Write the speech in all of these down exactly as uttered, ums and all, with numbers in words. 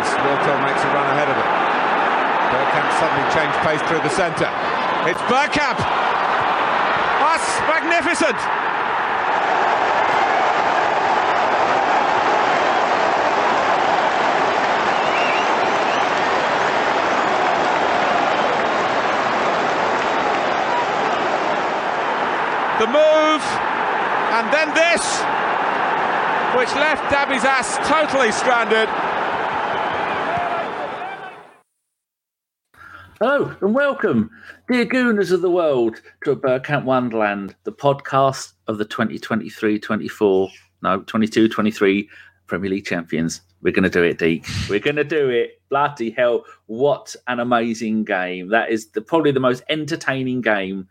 Magalhaes. Walker makes a run ahead of it. Bergkamp suddenly changed pace through the centre. It's Bergkamp! That's magnificent! The move, and then this, which left Dabby's ass totally stranded. Hello and welcome, dear Gooners of the world, to a Bergkamp Wonderland, the podcast of the twenty twenty-three twenty-four, no, twenty-two twenty-three Premier League champions. We're going to do it, Deke. We're going to do it. Bloody hell, what an amazing game. That is the, probably the most entertaining game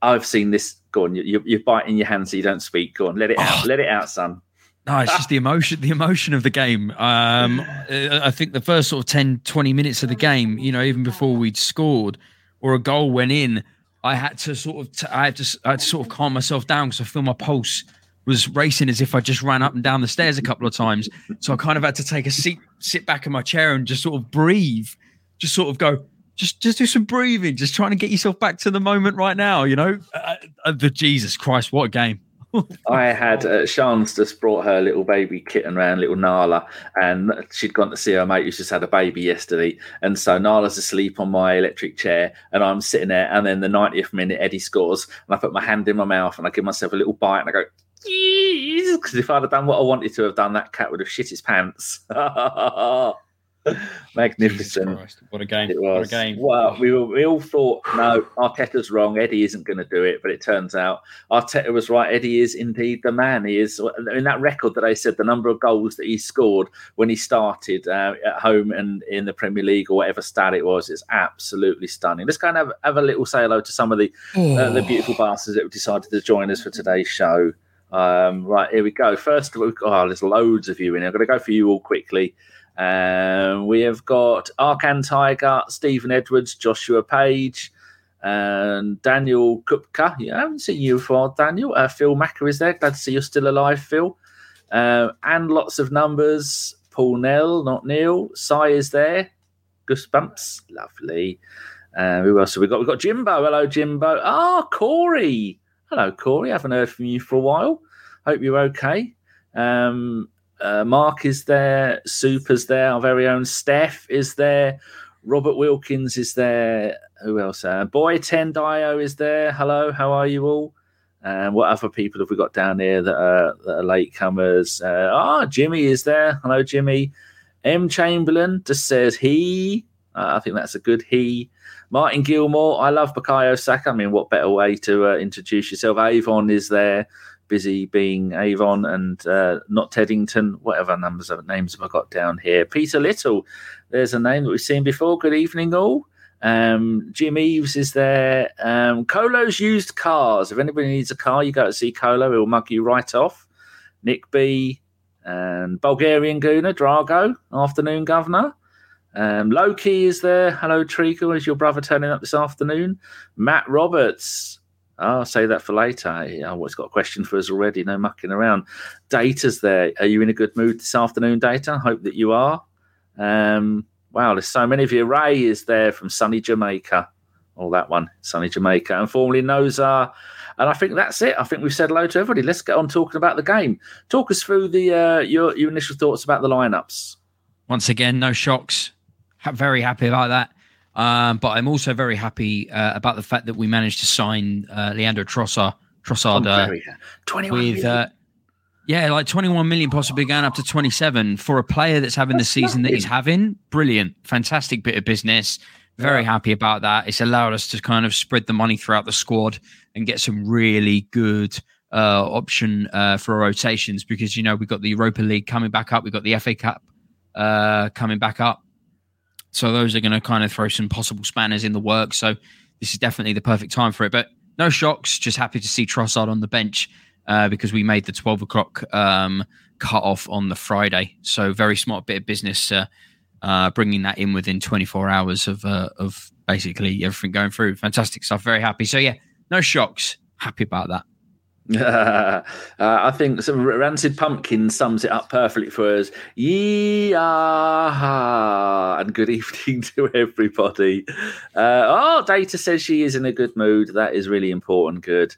I've seen this. Go on, you're, you're biting your hand so you don't speak. Go on, let it out. Oh. Let it out, son. No, it's just the emotion, the emotion of the game. Um, I think the first sort of ten, twenty minutes of the game, you know, even before we'd scored or a goal went in, I had to sort of, t- I had to, I had to sort of calm myself down because I feel my pulse was racing as if I just ran up and down the stairs a couple of times. So I kind of had to take a seat, sit back in my chair and just sort of breathe, just sort of go, Just just do some breathing, just trying to get yourself back to the moment right now, you know? Uh, uh, the Jesus Christ, what a game. I had, uh, Sean's just brought her little baby kitten round, little Nala, and she'd gone to see her mate who's just had a baby yesterday. And so Nala's asleep on my electric chair, and I'm sitting there, and then the ninetieth minute, Eddie scores, and I put my hand in my mouth, and I give myself a little bite, and I go, Jesus, because if I'd have done what I wanted to have done, that cat would have shit his pants. Magnificent! Christ, what a game! It was. What a game! Well, we were, we all thought, no, Arteta's wrong. Eddie isn't going to do it, but it turns out Arteta was right. Eddie is indeed the man. He is. In that record that I said, the number of goals that he scored when he started uh, at home and in the Premier League or whatever stat it was, it's absolutely stunning. Let's go and have, have a little say hello to some of the oh. uh, the beautiful bastards that have decided to join us for today's show. Um, right, here we go. First of all, oh, there's loads of you in here. I'm going to go for you all quickly. Um, we have got Arkan Tiger, Stephen Edwards, Joshua Page, and Daniel Kupka. Yeah, I haven't seen you before, Daniel. Uh, Phil Macker is there. Glad to see you're still alive, Phil. Uh, and lots of numbers. Paul Nell, not Neil. Sai is there. Goosebumps. Lovely. Uh, who else have we got? We've got Jimbo. Hello, Jimbo. Ah, Corey. Hello, Corey. I haven't heard from you for a while. Hope you're okay. Um, Uh, Mark is there, Super's there, our very own Steph is there, Robert Wilkins is there, who else? Uh, Boy ten Dio is there, hello, how are you all? And um, what other people have we got down here that are, that are latecomers? Ah, uh, oh, Jimmy is there, hello Jimmy. M Chamberlain just says he, uh, I think that's a good he. Martin Gilmore, I love Bukayo Saka, I mean what better way to uh, introduce yourself. Avon is there. Busy being Avon and uh, not Teddington. Whatever numbers of names have I got down here? Peter Little. There's a name that we've seen before. Good evening, all. Um, Jim Eves is there. Um, Colo's used cars. If anybody needs a car, you go to see Colo. He'll mug you right off. Nick B. And Bulgarian Gooner. Drago. Afternoon, Governor. Um, Loki is there. Hello, Trico. Is your brother turning up this afternoon? Matt Roberts. I'll say that for later. Oh, it's got a question for us already. No mucking around. Data's there. Are you in a good mood this afternoon, Data? Hope that you are. Um, wow, there's so many of you. Ray is there from sunny Jamaica. Oh, that one, sunny Jamaica. And formerly Nozar. And I think that's it. I think we've said hello to everybody. Let's get on talking about the game. Talk us through the uh, your, your initial thoughts about the lineups. Once again, no shocks. Very happy about that. Um, but I'm also very happy uh, about the fact that we managed to sign uh, Leandro Trossard. Trossard uh, with, uh, yeah, like twenty-one million, possibly going up to twenty-seven for a player that's having the season that he's having. Brilliant, fantastic bit of business. Very happy about that. It's allowed us to kind of spread the money throughout the squad and get some really good uh, option uh, for our rotations because you know we've got the Europa League coming back up, we've got the F A Cup uh, coming back up. So those are going to kind of throw some possible spanners in the works. So this is definitely the perfect time for it. But no shocks. Just happy to see Trossard on the bench uh, because we made the twelve o'clock um, cut off on the Friday. So very smart bit of business uh, uh, bringing that in within twenty-four hours of uh, of basically everything going through. Fantastic stuff. Very happy. So, yeah, no shocks. Happy about that. uh, I think some Rancid Pumpkin sums it up perfectly for us. Yee-ah-ha. And good evening to everybody. Uh, oh, Data says she is in a good mood. That is really important. Good.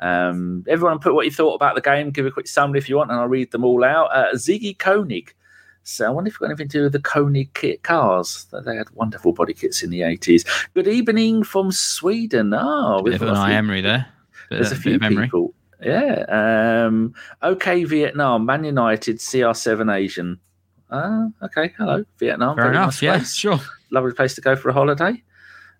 Um, everyone put what you thought about the game. Give a quick summary if you want, and I'll read them all out. Uh, Ziggy Koenig. So I wonder if you've got anything to do with the Koenig kit cars. They had wonderful body kits in the eighties. Good evening from Sweden. Oh, with an eye emery there. Bit There's a, a few people. Yeah. Um, OK, Vietnam, Man United, C R seven Asian. Uh, OK, hello, Vietnam. Fair enough, nice yeah, place. Sure. Lovely place to go for a holiday.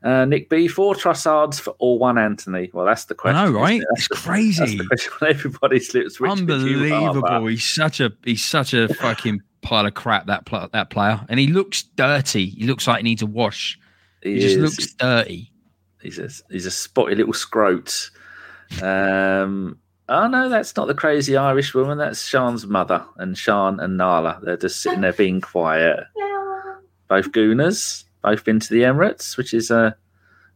Uh, Nick B, four Trossards for, or one Anthony. Well, that's the question. I know, right? It? It's the, crazy. That's the question on everybody's lips. Which Unbelievable. He's such a he's such a fucking pile of crap, that pl- that player. And he looks dirty. He looks like he needs a wash. He, he just looks dirty. He's a, he's a spotty little scrote. Um, oh no, that's not the crazy Irish woman. That's Sian's mother, and Sian and Nala. They're just sitting there being quiet. Both Gooners, both been to the Emirates, which is uh,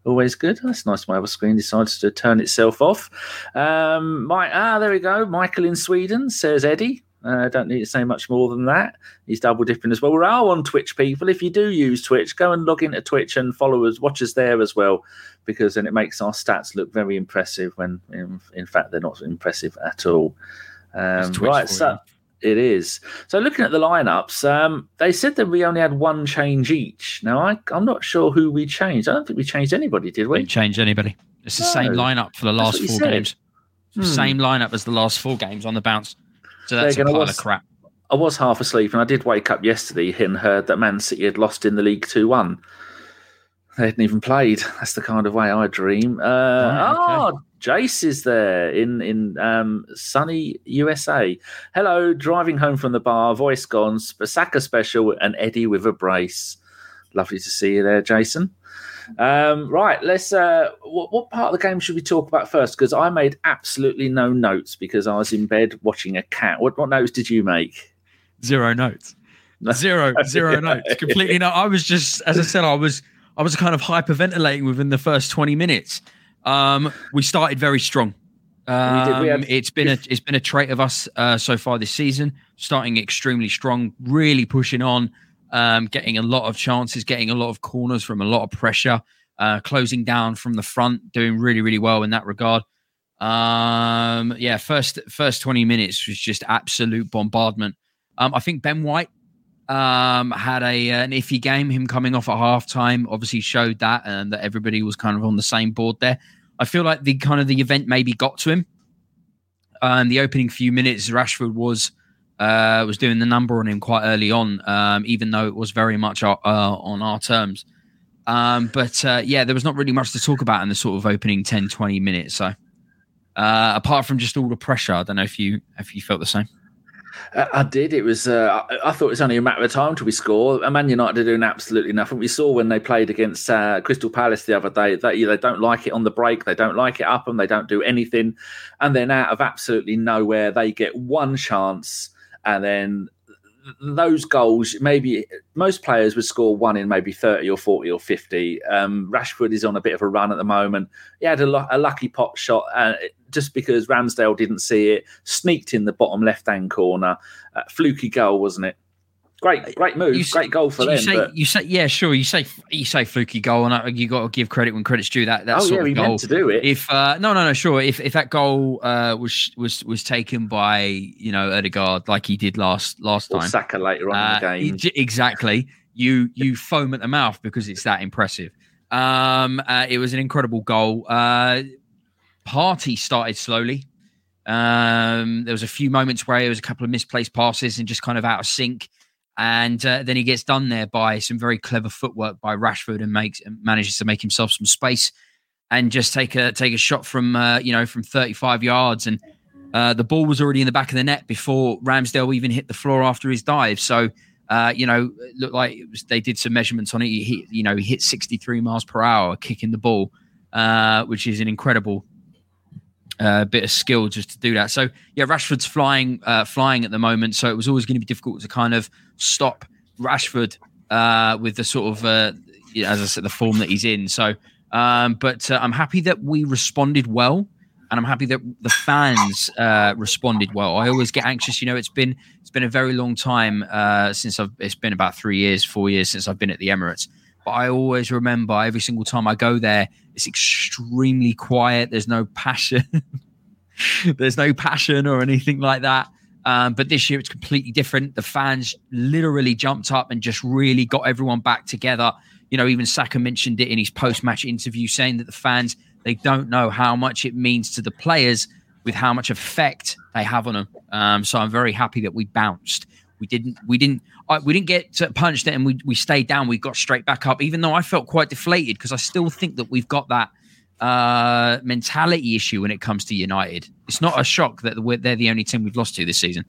always good. That's nice. My other screen decides to turn itself off. Um, my ah, there we go. Michael in Sweden says Eddie. I uh, don't need to say much more than that. He's double dipping as well. We're all on Twitch, people. If you do use Twitch, go and log into Twitch and follow us, watch us there as well, because then it makes our stats look very impressive when, in, in fact, they're not impressive at all. Um, right, so you. It is. So looking at the lineups, um, they said that we only had one change each. Now, I, I'm not sure who we changed. I don't think we changed anybody, did we? We didn't change anybody. It's the no. same lineup for the last four said. games. Hmm. Same lineup as the last four games on the bounce. So that's again, a pile was, of crap. I was half asleep, and I did wake up yesterday and heard that Man City had lost in the league two one. They hadn't even played. That's the kind of way I dream. Uh, oh, okay. oh, Jace is there in in um, sunny U S A. Hello, driving home from the bar, voice gone, Saka special, and Eddie with a brace. Lovely to see you there, Jason. Um, right, let's. Uh, what, what part of the game should we talk about first? Because I made absolutely no notes because I was in bed watching a cat. What, what notes did you make? Zero notes. Zero, zero notes. Completely no. I was just, as I said, I was, I was kind of hyperventilating within the first twenty minutes. Um, we started very strong. Um, we did, we had... It's been a, it's been a trait of us uh, so far this season. Starting extremely strong, really pushing on. Um, getting a lot of chances, getting a lot of corners from a lot of pressure, uh, closing down from the front, doing really, really well in that regard. Um, yeah, first first twenty minutes was just absolute bombardment. Um, I think Ben White um, had a an iffy game. Him coming off at halftime obviously showed that, and that everybody was kind of on the same board there. I feel like the kind of the event maybe got to him. Um, the opening few minutes, Rashford was. Uh, was doing the number on him quite early on, um, even though it was very much our, uh, on our terms. Um, but uh, yeah, there was not really much to talk about in the sort of opening ten, twenty minutes. So uh, apart from just all the pressure, I don't know if you if you felt the same. Uh, I did. It was. Uh, I, I thought it was only a matter of time till we score. Man United are doing absolutely nothing. We saw when they played against uh, Crystal Palace the other day that they don't like it on the break. They don't like it up and they don't do anything. And then out of absolutely nowhere, they get one chance. And then those goals, maybe most players would score one in maybe thirty or forty or fifty. Um, Rashford is on a bit of a run at the moment. He had a, lo- a lucky pot shot uh, just because Ramsdale didn't see it, sneaked in the bottom left-hand corner. Uh, fluky goal, wasn't it? Great, great move, you great say, goal for them. Say, but... You say, yeah, sure. You say, you say, fluky goal, and you got to give credit when credit's due. That, that oh, sort yeah, of goal. Meant to do it. If uh, no, no, no, sure. If if that goal uh, was was was taken by you know Odegaard like he did last last or time, Saka later on uh, in the game, exactly. You you foam at the mouth because it's that impressive. Um, uh, it was an incredible goal. Uh, Partey started slowly. Um, there was a few moments where there was a couple of misplaced passes and just kind of out of sync. And uh, then he gets done there by some very clever footwork by Rashford and makes and manages to make himself some space and just take a take a shot from uh, you know from thirty-five yards. And uh, the ball was already in the back of the net before Ramsdale even hit the floor after his dive. So uh, you know it looked like it was, they did some measurements on it. He hit, you know he hit sixty-three miles per hour kicking the ball, uh, which is an incredible uh, bit of skill just to do that. So yeah, Rashford's flying uh, flying at the moment. So it was always going to be difficult to kind of stop Rashford uh, with the sort of, uh, as I said, the form that he's in. So, um, but uh, I'm happy that we responded well. and I'm happy that the fans uh, responded well. I always get anxious, you know. It's been it's been a very long time uh, since I've. It's been about three years, four years since I've been at the Emirates. But I always remember every single time I go there, it's extremely quiet. There's no passion. There's no passion or anything like that. Um, but this year it's completely different. The fans literally jumped up and just really got everyone back together. You know, even Saka mentioned it in his post-match interview, saying that the fans, they don't know how much it means to the players with how much effect they have on them. Um, so I'm very happy that we bounced. We didn't, we didn't, I, we didn't get punched and we, we stayed down. We got straight back up, even though I felt quite deflated because I still think that we've got that uh, mentality issue when it comes to United. It's not a shock that we're, they're the only team we've lost to this season.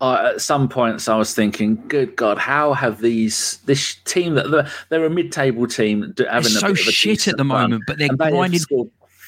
Uh, at some points I was thinking, good God, how have these this team that they're, they're a mid-table team having so a bit of a shit at the run, moment, but they're they grinding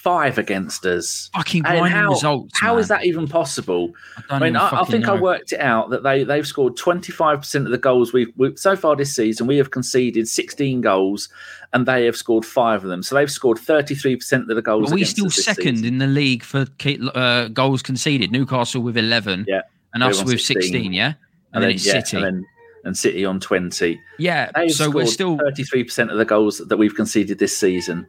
five against us. Fucking grinding how, results. How man. Is that even possible? I, I mean, I, I think know. I worked it out that they they've scored twenty-five percent of the goals we've, we've so far this season. We have conceded sixteen goals, and they have scored five of them. So they've scored thirty-three percent of the goals. Are we still second season. in the league for uh, goals conceded? Newcastle with eleven. Yeah. And us with sixteen, yeah? And, and then, then it's yeah, City. And, then, and City on twenty. Yeah, They've so we're still... thirty-three percent of the goals that we've conceded this season.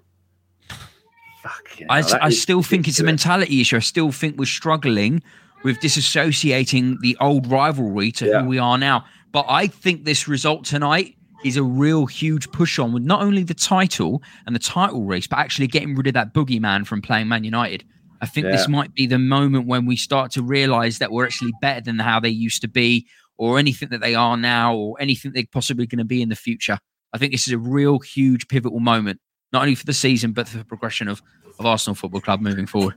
Fucking I, hell, I still ridiculous. think it's a mentality issue. I still think we're struggling with disassociating the old rivalry to yeah. who we are now. But I think this result tonight is a real huge push on with not only the title and the title race, but actually getting rid of that boogeyman from playing Man United. I think yeah. this might be the moment when we start to realise that we're actually better than how they used to be or anything that they are now or anything they're possibly going to be in the future. I think this is a real huge pivotal moment, not only for the season, but for the progression of, of Arsenal Football Club moving forward.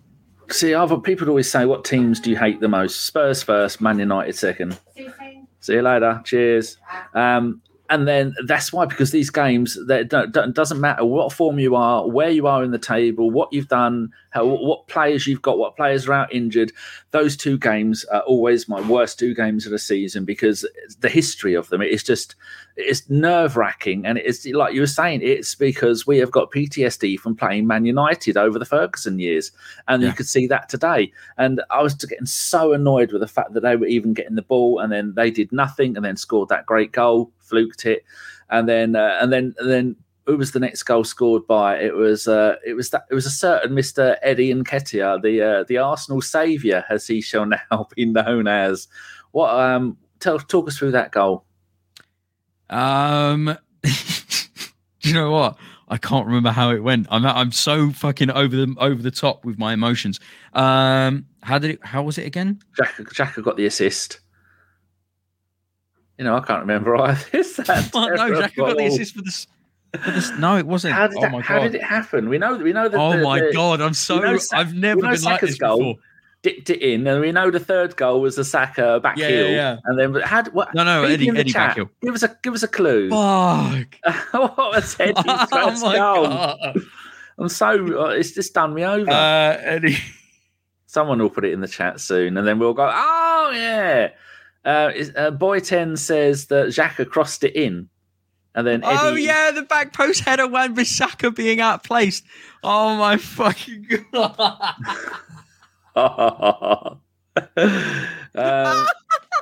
See, other people always say, what teams do you hate the most? Spurs first, Man United second. See you, See you later. Cheers. Um, and then that's why, because these games, that doesn't matter what form you are, where you are in the table, what you've done, how, what players you've got, what players are out injured. Those two games are always my worst two games of the season because the history of them, it's just, it's nerve wracking. And it's like you were saying, it's because we have got P T S D from playing Man United over the Ferguson years. And yeah. you could see that today. And I was getting so annoyed with the fact that they were even getting the ball and then they did nothing and then scored that great goal. Fluked it, and then uh, and then and then who was the next goal scored by? It was uh, it was that it was a certain Mister Eddie Nketiah, the uh, the Arsenal saviour, as he shall now be known as. What? Um, tell talk us through that goal. Um, you know what? I can't remember how it went. I'm I'm so fucking over the over the top with my emotions. Um, how did it? How was it again? Xhaka, Xhaka got the assist. You know, I can't remember either. Is that oh, no, Xhaka got the assist for this. For this no, it wasn't. How did, oh that, my how God. did it happen? We know. We know that. Oh the, my the, God! I'm so. Know, I've never been Saka's like this goal before. Dipped it in, and we know the third goal was a Saka back yeah, heel, yeah, yeah. and then had what? No, no, Eddie, Eddie back heel. Give us a give us a clue. Fuck! What was Eddie's oh first my goal? God. I'm so. It's just done me over. Uh, Eddie. Someone will put it in the chat soon, and then we'll go. Oh yeah. Uh, uh, Boy ten says that Xhaka crossed it in, and then Eddie... oh yeah, the back post header, Wan-Bissaka being outplaced. Oh my fucking God! um,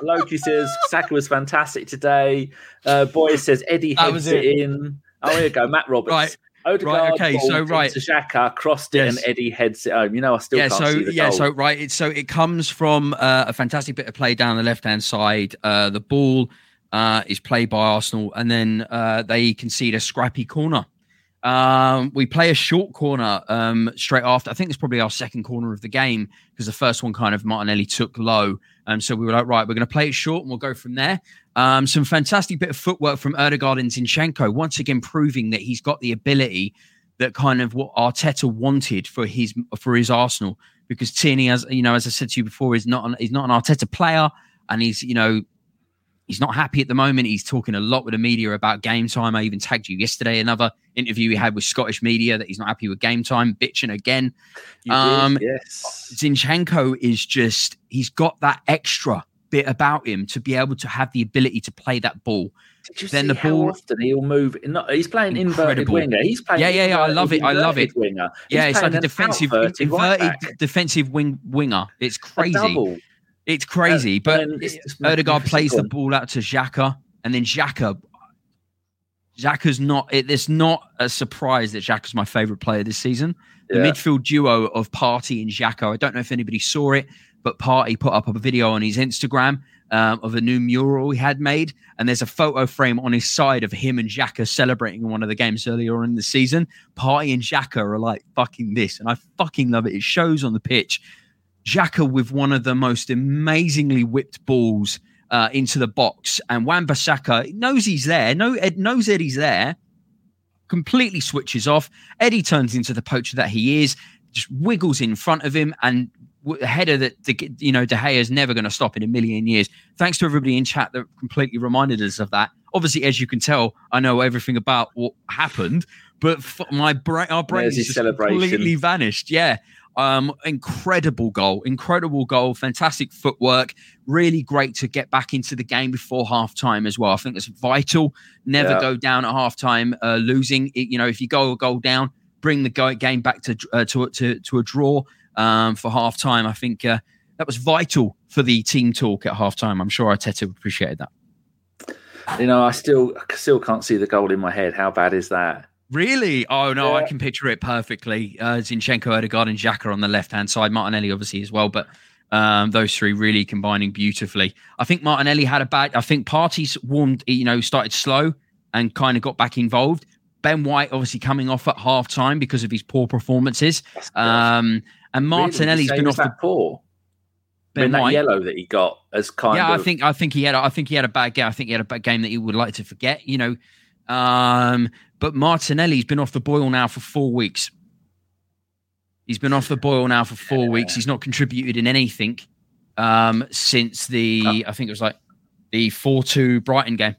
Loki says Saka was fantastic today. Uh, Boy says Eddie heads it. it in. Oh, here we go, Matt Roberts. Right. Odegaard right, okay, so right. Xhaka crossed it yes. and Eddie heads it home. You know, I still yeah, can't so, see the Yeah, goal. so right, it's, so it comes from uh, a fantastic bit of play down the left-hand side. Uh, the ball uh, is played by Arsenal, and then uh, they concede a scrappy corner. Um, we play a short corner um, straight after. I think it's probably our second corner of the game because the first one kind of Martinelli took low. Um, so we were like, right, we're going to play it short and we'll go from there. Um, some fantastic bit of footwork from Odegaard and Zinchenko, once again proving that he's got the ability that kind of what Arteta wanted for his for his Arsenal. Because Tierney, as you know, as I said to you before, is not an, he's not an Arteta player, and he's you know. He's not happy at the moment. He's talking a lot with the media about game time. I even tagged you yesterday, another interview he had with Scottish media that he's not happy with game time, bitching again. You um, did, yes. Zinchenko is just, he's got that extra bit about him to be able to have the ability to play that ball. Did you then see the ball how often he'll move? Not, he's playing incredible. Inverted winger. He's playing. Yeah, yeah, yeah. I love it. I love it. Winger. Yeah, he's it's like a defensive inverted right defensive wing winger. It's crazy. It's crazy. Uh, but Odegaard plays the ball out to Xhaka, and then Xhaka. Xhaka's not. It, it's not a surprise that Xhaka's my favourite player this season. The yeah. midfield duo of Partey and Xhaka. I don't know if anybody saw it, but Partey put up a video on his Instagram um, of a new mural he had made, and there's a photo frame on his side of him and Xhaka celebrating one of the games earlier in the season. Partey and Xhaka are like fucking this, and I fucking love it. It shows on the pitch. Xhaka with one of the most amazingly whipped balls uh, into the box, and Wan-Bissaka knows he's there. No, Ed knows Eddie's there. Completely switches off. Eddie turns into the poacher that he is, just wiggles in front of him, and a header that De, you know De Gea is never going to stop in a million years. Thanks to everybody in chat that completely reminded us of that. Obviously, as you can tell, I know everything about what happened, but my bra- our brains just completely vanished. Yeah. Um, incredible goal, incredible goal, fantastic footwork. Really great to get back into the game before halftime as well. I think that's vital. Never yeah. go down at halftime uh, losing. It, you know, if you go a goal down, bring the go- game back to, uh, to to to a draw um, for halftime. I think uh, that was vital for the team talk at halftime. I'm sure Arteta appreciated that. You know, I still I still can't see the goal in my head. How bad is that? Really? Oh, no, yeah. I can picture it perfectly. Uh, Zinchenko, Odegaard and Xhaka on the left-hand side. Martinelli, obviously, as well. But um, those three really combining beautifully. I think Martinelli had a bad... I think Partey warmed, you know, started slow and kind of got back involved. Ben White, obviously, coming off at half-time because of his poor performances. Um, and Martinelli's really? been off the... poor. Ben I mean, that White. Yellow that he got as kind yeah, of... Yeah, I think, I think he had I think he had a bad game. I think he had a bad game that he would like to forget, you know. Um, but Martinelli's been off the boil now for four weeks. He's been off the boil now for four yeah. weeks. He's not contributed in anything um, since the, oh. I think it was like the four two Brighton game.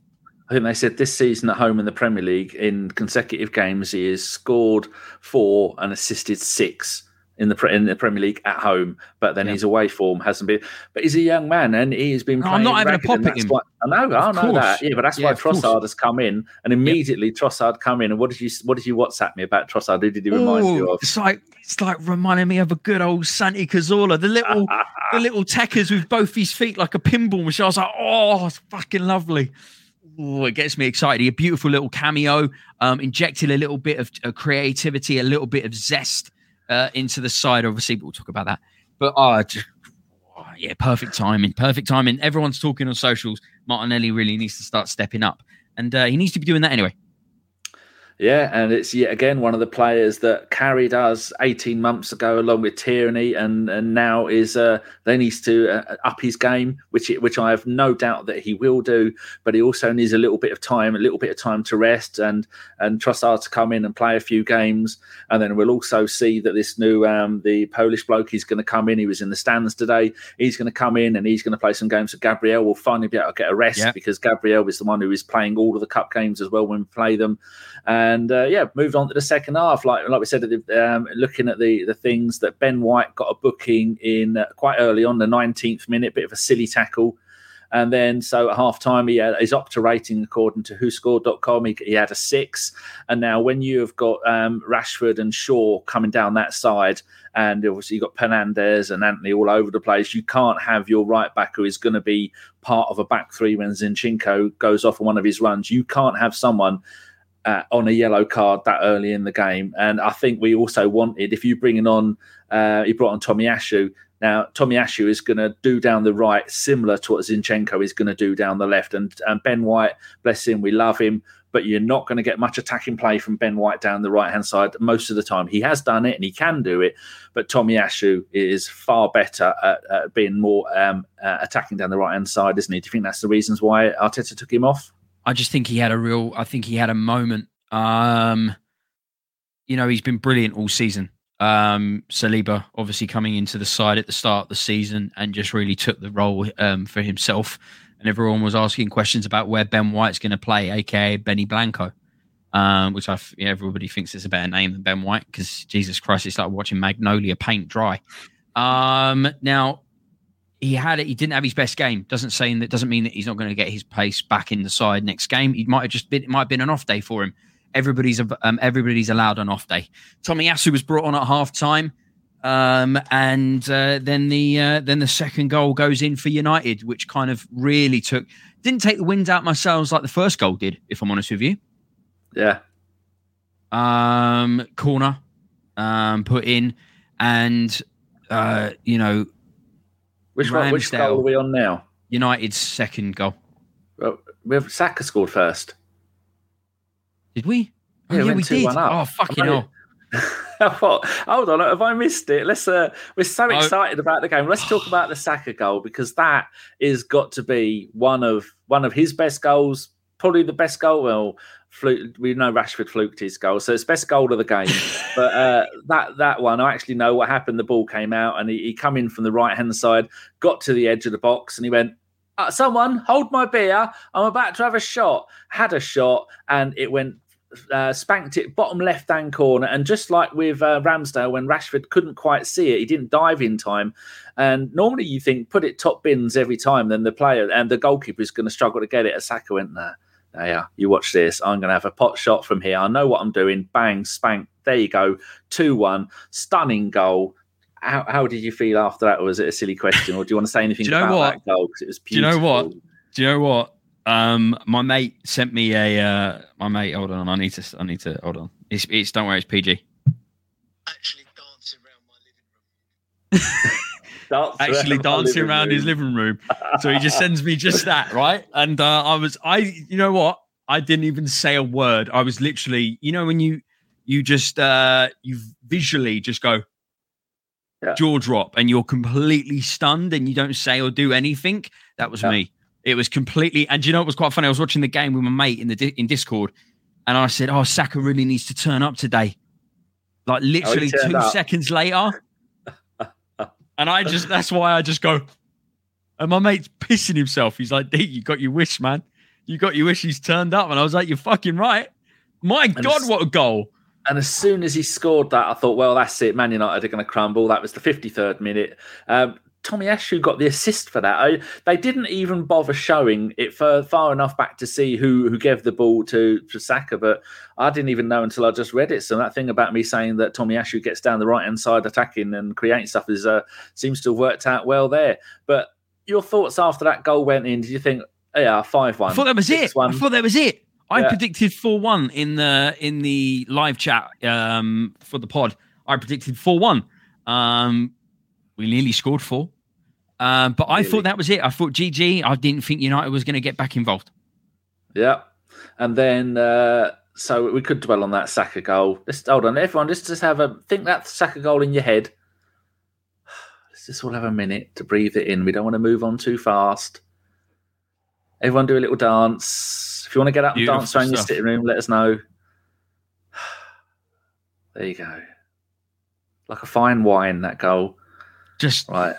I think they said this season at home in the Premier League in consecutive games, he has scored four and assisted six in the, in the Premier League at home. But then yeah. his away form hasn't been, but he's a young man and he's been playing. No, I'm not having a pop at him. Why, I know, I know that. Yeah, but that's yeah, why Trossard course. has come in and immediately yep. Trossard come in. And what did you, what did you WhatsApp me about Trossard? Who did he remind Ooh, you of? It's like, it's like reminding me of a good old Santi Cazorla, the little, the little techers with both his feet, like a pinball, which I was like, oh, it's fucking lovely. Oh, it gets me excited. A beautiful little cameo, um, injected a little bit of uh, creativity, a little bit of zest. Uh, into the side, obviously, but we'll talk about that. But uh, just, oh, yeah, perfect timing, perfect timing. Everyone's talking on socials. Martinelli really needs to start stepping up, and uh, he needs to be doing that anyway. Yeah, and it's yet again one of the players that carried us eighteen months ago, along with Tierney, and and now is uh, then needs to uh, up his game, which which I have no doubt that he will do. But he also needs a little bit of time, a little bit of time to rest, and and Trossard to come in and play a few games, and then we'll also see that this new um, the Polish bloke is going to come in. He was in the stands today. He's going to come in and he's going to play some games. So Gabriel will finally be able to get a rest yeah. because Gabriel is the one who is playing all of the cup games as well when we play them. And And uh, yeah, moved on to the second half. Like like we said, um, looking at the the things that Ben White got a booking in uh, quite early on, the nineteenth minute, bit of a silly tackle. And then so at halftime, he had, he's up to rating according to who scored dot com. He, he had a six. And now when you have got um, Rashford and Shaw coming down that side, and obviously you've got Fernandes and Antony all over the place, you can't have your right back who is going to be part of a back three when Zinchenko goes off on one of his runs. You can't have someone... Uh, on a yellow card that early in the game. And I think we also wanted, if you bringing on, uh, he brought on Tomiyasu. Now, Tomiyasu is going to do down the right, similar to what Zinchenko is going to do down the left. And, and Ben White, bless him, we love him, but you're not going to get much attacking play from Ben White down the right-hand side most of the time. He has done it and he can do it, but Tomiyasu is far better at, at being more um, uh, attacking down the right-hand side, isn't he? Do you think that's the reasons why Arteta took him off? I just think he had a real, I think he had a moment. Um, you know, he's been brilliant all season. Um, Saliba obviously coming into the side at the start of the season and just really took the role um, for himself. And everyone was asking questions about where Ben White's going to play, a k a. Benny Blanco, um, which I f- everybody thinks is a better name than Ben White because, Jesus Christ, it's like watching Magnolia paint dry. Um, now, he had it. He didn't have his best game. Doesn't saying that doesn't mean that he's not going to get his pace back in the side next game. He might have just been. It might have been an off day for him. Everybody's um, everybody's allowed an off day. Tomiyasu was brought on at half time, um, and uh, then the uh, then the second goal goes in for United, which kind of really took didn't take the wind out myself like the first goal did. If I'm honest with you, yeah. Um, corner um, put in, and uh, you know. Which Ramsdale, one, which goal are we on now? United's second goal. Well, we have Saka scored first. Did we? Oh, yeah, yeah we, we did. Oh, fucking hell. What? Hold on, have I missed it? Let's. Uh, we're so excited oh. about the game. Let's talk about the Saka goal because that is got to be one of one of his best goals, probably the best goal. Well, fluke, we know Rashford fluked his goal, so it's best goal of the game. But uh, that that one, I actually know what happened. The ball came out, and he, he come in from the right hand side, got to the edge of the box, and he went, uh, "Someone hold my beer! I'm about to have a shot." Had a shot, and it went. Uh, spanked it bottom left hand corner, and just like with uh, Ramsdale, when Rashford couldn't quite see it, he didn't dive in time. And normally you think put it top bins every time, then the player and the goalkeeper is going to struggle to get it. Saka went there. Nah, yeah, you watch this. I'm going to have a pot shot from here. I know what I'm doing. Bang, spank. There you go. two one. Stunning goal. How, how did you feel after that? Or was it a silly question? Or do you want to say anything do you know about what? that goal? Because it was beautiful. Do you know what? Do you know what? Um, my mate sent me a. Uh, my mate, hold on, I need to. I need to. Hold on. It's. It's. Don't worry, it's P G. Actually dancing around my living room. Actually dancing around his living room. So he just sends me just that, right? And uh, I was. I. You know what? I didn't even say a word. I was literally. You know when you. You just. Uh, you visually just go. Yeah. Jaw drop, and you're completely stunned, and you don't say or do anything. That was yeah. me. It was completely, and you know, it was quite funny. I was watching the game with my mate in the in Discord, and I said, "Oh, Saka really needs to turn up today." Like literally oh, two up. seconds later, and I just—that's why I just go. And my mate's pissing himself. He's like, "D, you got your wish, man. You got your wish. He's turned up." And I was like, "You're fucking right." My and God, what a goal! And as soon as he scored that, I thought, "Well, that's it. Man United are going to crumble." That was the fifty-third minute. Um, Tomiyasu got the assist for that. I, they didn't even bother showing it for far enough back to see who, who gave the ball to, to Saka, but I didn't even know until I just read it. So that thing about me saying that Tomiyasu gets down the right-hand side attacking and creating stuff is uh, seems to have worked out well there. But your thoughts after that goal went in, did you think, oh, yeah, five one? I thought that was it. I thought that was it. I yeah. predicted four one in the in the live chat um, for the pod. I predicted four one. Um, we nearly scored four. Um, but I really? thought that was it. I thought G G. I didn't think United was going to get back involved. Yeah. And then, uh, so we could dwell on that Saka goal. Let's, hold on, everyone, just, just have a think that Saka goal in your head. Let's just all have a minute to breathe it in. We don't want to move on too fast. Everyone do a little dance. If you want to get up and Beautiful dance around stuff. your sitting room, let us know. There you go. Like a fine wine, that goal. Just... Right.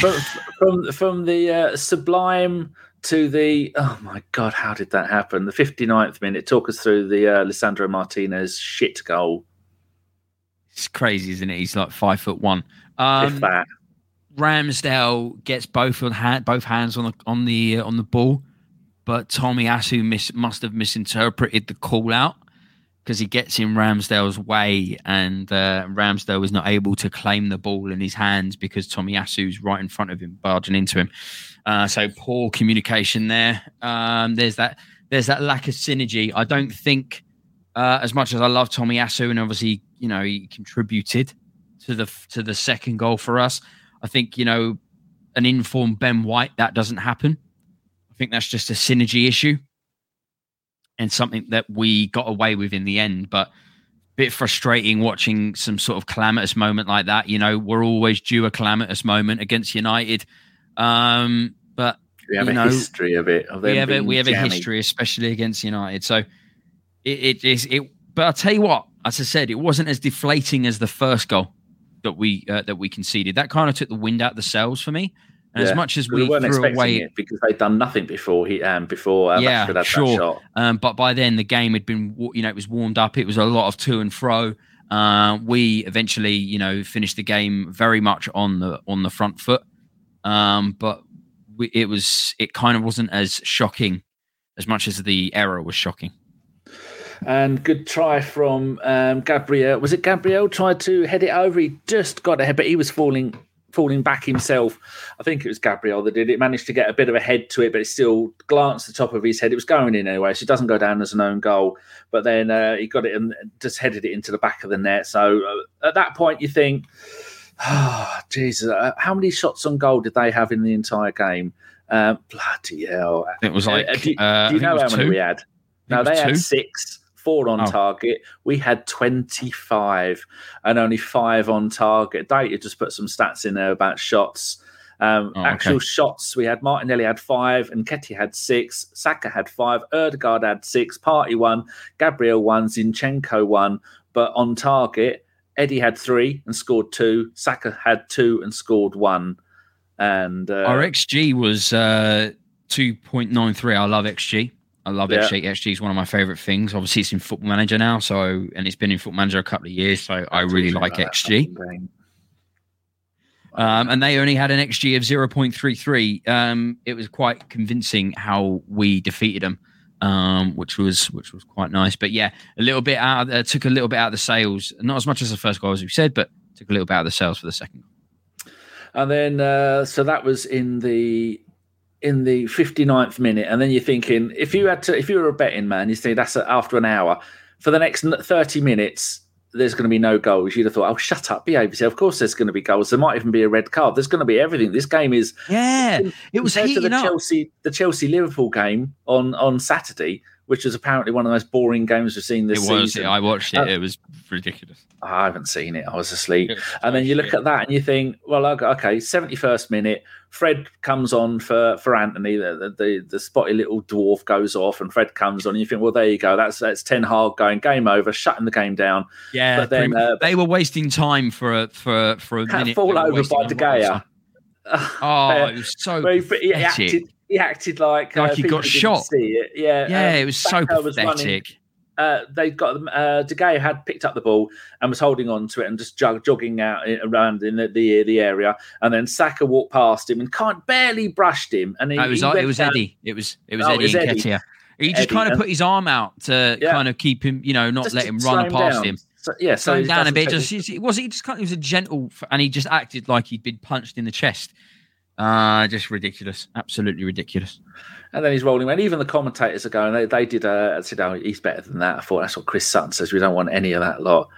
from, from from the uh, sublime to the oh my god, how did that happen? The fifty-ninth minute. Talk us through the uh, Lisandro Martinez shit goal. It's crazy, isn't it? He's like five foot one. Um, if that. Ramsdale gets both on hand, both hands on the on the uh, on the ball, but Tomiyasu mis- must have misinterpreted the call out because he gets in Ramsdale's way and uh, Ramsdale was not able to claim the ball in his hands because Tomiyasu's right in front of him, barging into him. Uh, so poor communication there. Um, there's that There's that lack of synergy. I don't think, uh, as much as I love Tomiyasu, and obviously, you know, he contributed to the to the second goal for us, I think, you know, an informed Ben White, that doesn't happen. I think that's just a synergy issue. And something that we got away with in the end, but a bit frustrating watching some sort of calamitous moment like that. You know, we're always due a calamitous moment against United, um, but we have you know, a history of it. Of we have a, we have jammy. a history, especially against United. So it is. It, it, it, but I'll tell you what, as I said, it wasn't as deflating as the first goal that we uh, that we conceded. That kind of took the wind out of the sails for me. And yeah, as much as we weren't threw expecting away it because they'd done nothing before he um before uh, yeah, Rashford had sure. that shot. Um, but by then the game had been, you know, it was warmed up. It was a lot of to and fro. Uh, we eventually, you know, finished the game very much on the on the front foot. Um, but we, it was it kind of wasn't as shocking as much as the error was shocking. And good try from um, Gabriel. Was it Gabriel tried to head it over? He just got ahead, but he was falling falling back himself. I think it was Gabriel that did it. Managed to get a bit of a head to it, but it still glanced the top of his head. It was going in anyway, so it doesn't go down as an own goal. But then uh, he got it and just headed it into the back of the net. So uh, at that point, you think, oh, Jesus, uh, how many shots on goal did they have in the entire game? Uh, bloody hell. It was like, uh, do, uh, do you know how many two? we had? No, they two? had six, four on oh. target. We had twenty-five and only five on target. Data just put some stats in there about shots. Um, oh, actual okay. shots, we had Martinelli had five, Nketiah had six, Saka had five, Odegaard had six, Partey one, Gabriel one, Zinchenko one. But on target, Eddie had three and scored two, Saka had two and scored one. And uh, our X G was uh, two point nine three. I love X G. I love yeah. X G. X G is one of my favourite things. Obviously, it's in Football Manager now, so and it's been in Football Manager a couple of years, so I, I really like X G. Um, and they only had an X G of zero point three three. Um, it was quite convincing how we defeated them, um, which was which was quite nice. But yeah, a little bit out. Uh, took a little bit out of the sales, not as much as the first goal as we said, but took a little bit out of the sales for the second. And then, uh, so that was in the. in the fifty-ninth minute, and then you're thinking, if you had to, if you were a betting man, you'd say that's a, after an hour. For the next thirty minutes, there's going to be no goals. You'd have thought, oh, shut up, behave yourself. Of course, there's going to be goals. There might even be a red card. There's going to be everything. This game is yeah. It was heating to the up. Chelsea, the Chelsea Liverpool game on on Saturday, which was apparently one of the most boring games we've seen this it was, season. It, I watched it. Um, it was ridiculous. I haven't seen it. I was asleep. Was and then you look at that and you think, well, okay, seventy-first minute, Fred comes on for, for Anthony. The, the the spotty little dwarf goes off and Fred comes on. And you think, well, there you go. That's that's Ten Hag going game over, shutting the game down. Yeah, but then, uh, they were wasting time for a, for, for a minute. Fall over by De Gea. Oh, it was so pathetic. He acted like, like uh, he got shot. See it. Yeah, yeah, um, it was Saka so pathetic. Was uh, they got uh, De Gea had picked up the ball and was holding on to it and just jog, jogging out around in the, the the area. And then Saka walked past him and can't barely brushed him. And he, it was he like, it was down. Eddie. It was it was oh, Eddie Nketiah. He just Eddie, kind of put his arm out to yeah. kind of keep him, you know, not just let him run past him. So, yeah, so him down a bit. Just it was he just kind of was a gentle, and he just acted like he'd been punched in the chest. Uh, just ridiculous. Absolutely ridiculous. And then he's rolling around. Even the commentators are going, they, they did a, I said, oh, he's better than that. I thought that's what Chris Sutton says. We don't want any of that lot.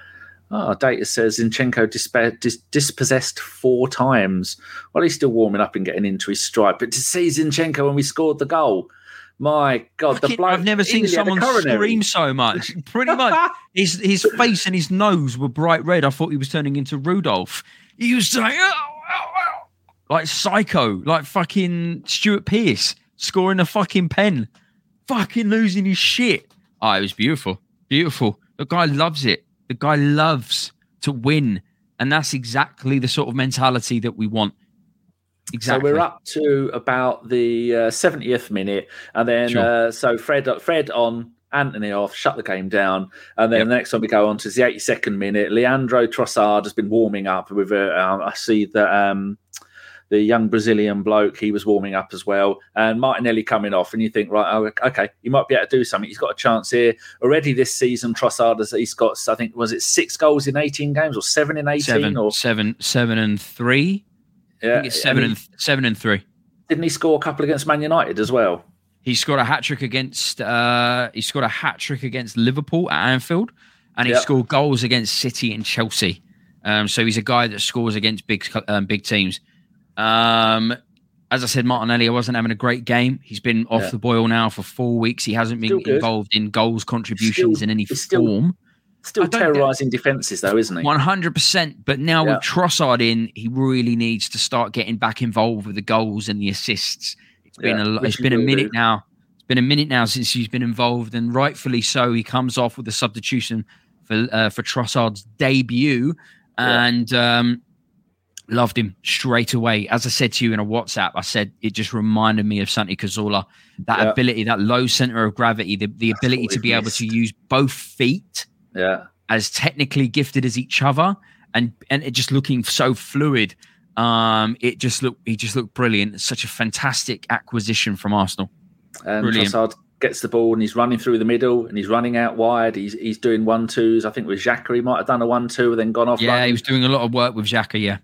Oh, Data says Zinchenko disp- dis- dispossessed four times. Well, he's still warming up and getting into his stride. But to see Zinchenko when we scored the goal, my God. The bloke, I've never seen someone scream so much. Pretty much. his, his face and his nose were bright red. I thought he was turning into Rudolph. He was like, oh. Like psycho, like fucking Stuart Pearce scoring a fucking pen, fucking losing his shit. Oh, it was beautiful. Beautiful. The guy loves it. The guy loves to win. And that's exactly the sort of mentality that we want. Exactly. So we're up to about the uh, seventieth minute. And then, sure. uh, so Fred, Fred on... Anthony off, shut the game down, and then yep. the next one we go on to is the eighty-second minute. Leandro Trossard has been warming up with. Uh, um, I see that um, the young Brazilian bloke, he was warming up as well, and Martinelli coming off, and you think, right, oh, okay, he might be able to do something. He's got a chance here already this season. Trossard has he's got, I think, was it six goals in eighteen games or seven in eighteen seven, or seven, seven and three? Yeah, I think it's seven I mean, and seven and three. Didn't he score a couple against Man United as well? He scored a hat trick against. Uh, he scored a hat trick against Liverpool at Anfield, and he yep. scored goals against City and Chelsea. Um, so he's a guy that scores against big, um, big teams. Um, as I said, Martinelli, I wasn't having a great game. He's been off yeah. the boil now for four weeks. He hasn't been involved in goals contributions still, in any still, form. Still terrorising defences, though, isn't he? One hundred percent. But now yeah. with Trossard in, he really needs to start getting back involved with the goals and the assists. Been yeah, a, it's been a minute do. now. It's been a minute now since he's been involved, and rightfully so. He comes off with a substitution for uh, for Trossard's debut, yeah. and um, loved him straight away. As I said to you in a WhatsApp, I said it just reminded me of Santi Cazorla. That yeah. ability, that low center of gravity, the, the ability to be missed. able to use both feet, yeah, as technically gifted as each other, and and it just looking so fluid. Um, it just looked he just looked brilliant. It's such a fantastic acquisition from Arsenal. Um, brilliant. Trossard gets the ball and he's running through the middle and he's running out wide. He's he's doing one twos. I think with Xhaka he might have done a one two and then gone off. Yeah, running. He was doing a lot of work with Xhaka. Yeah,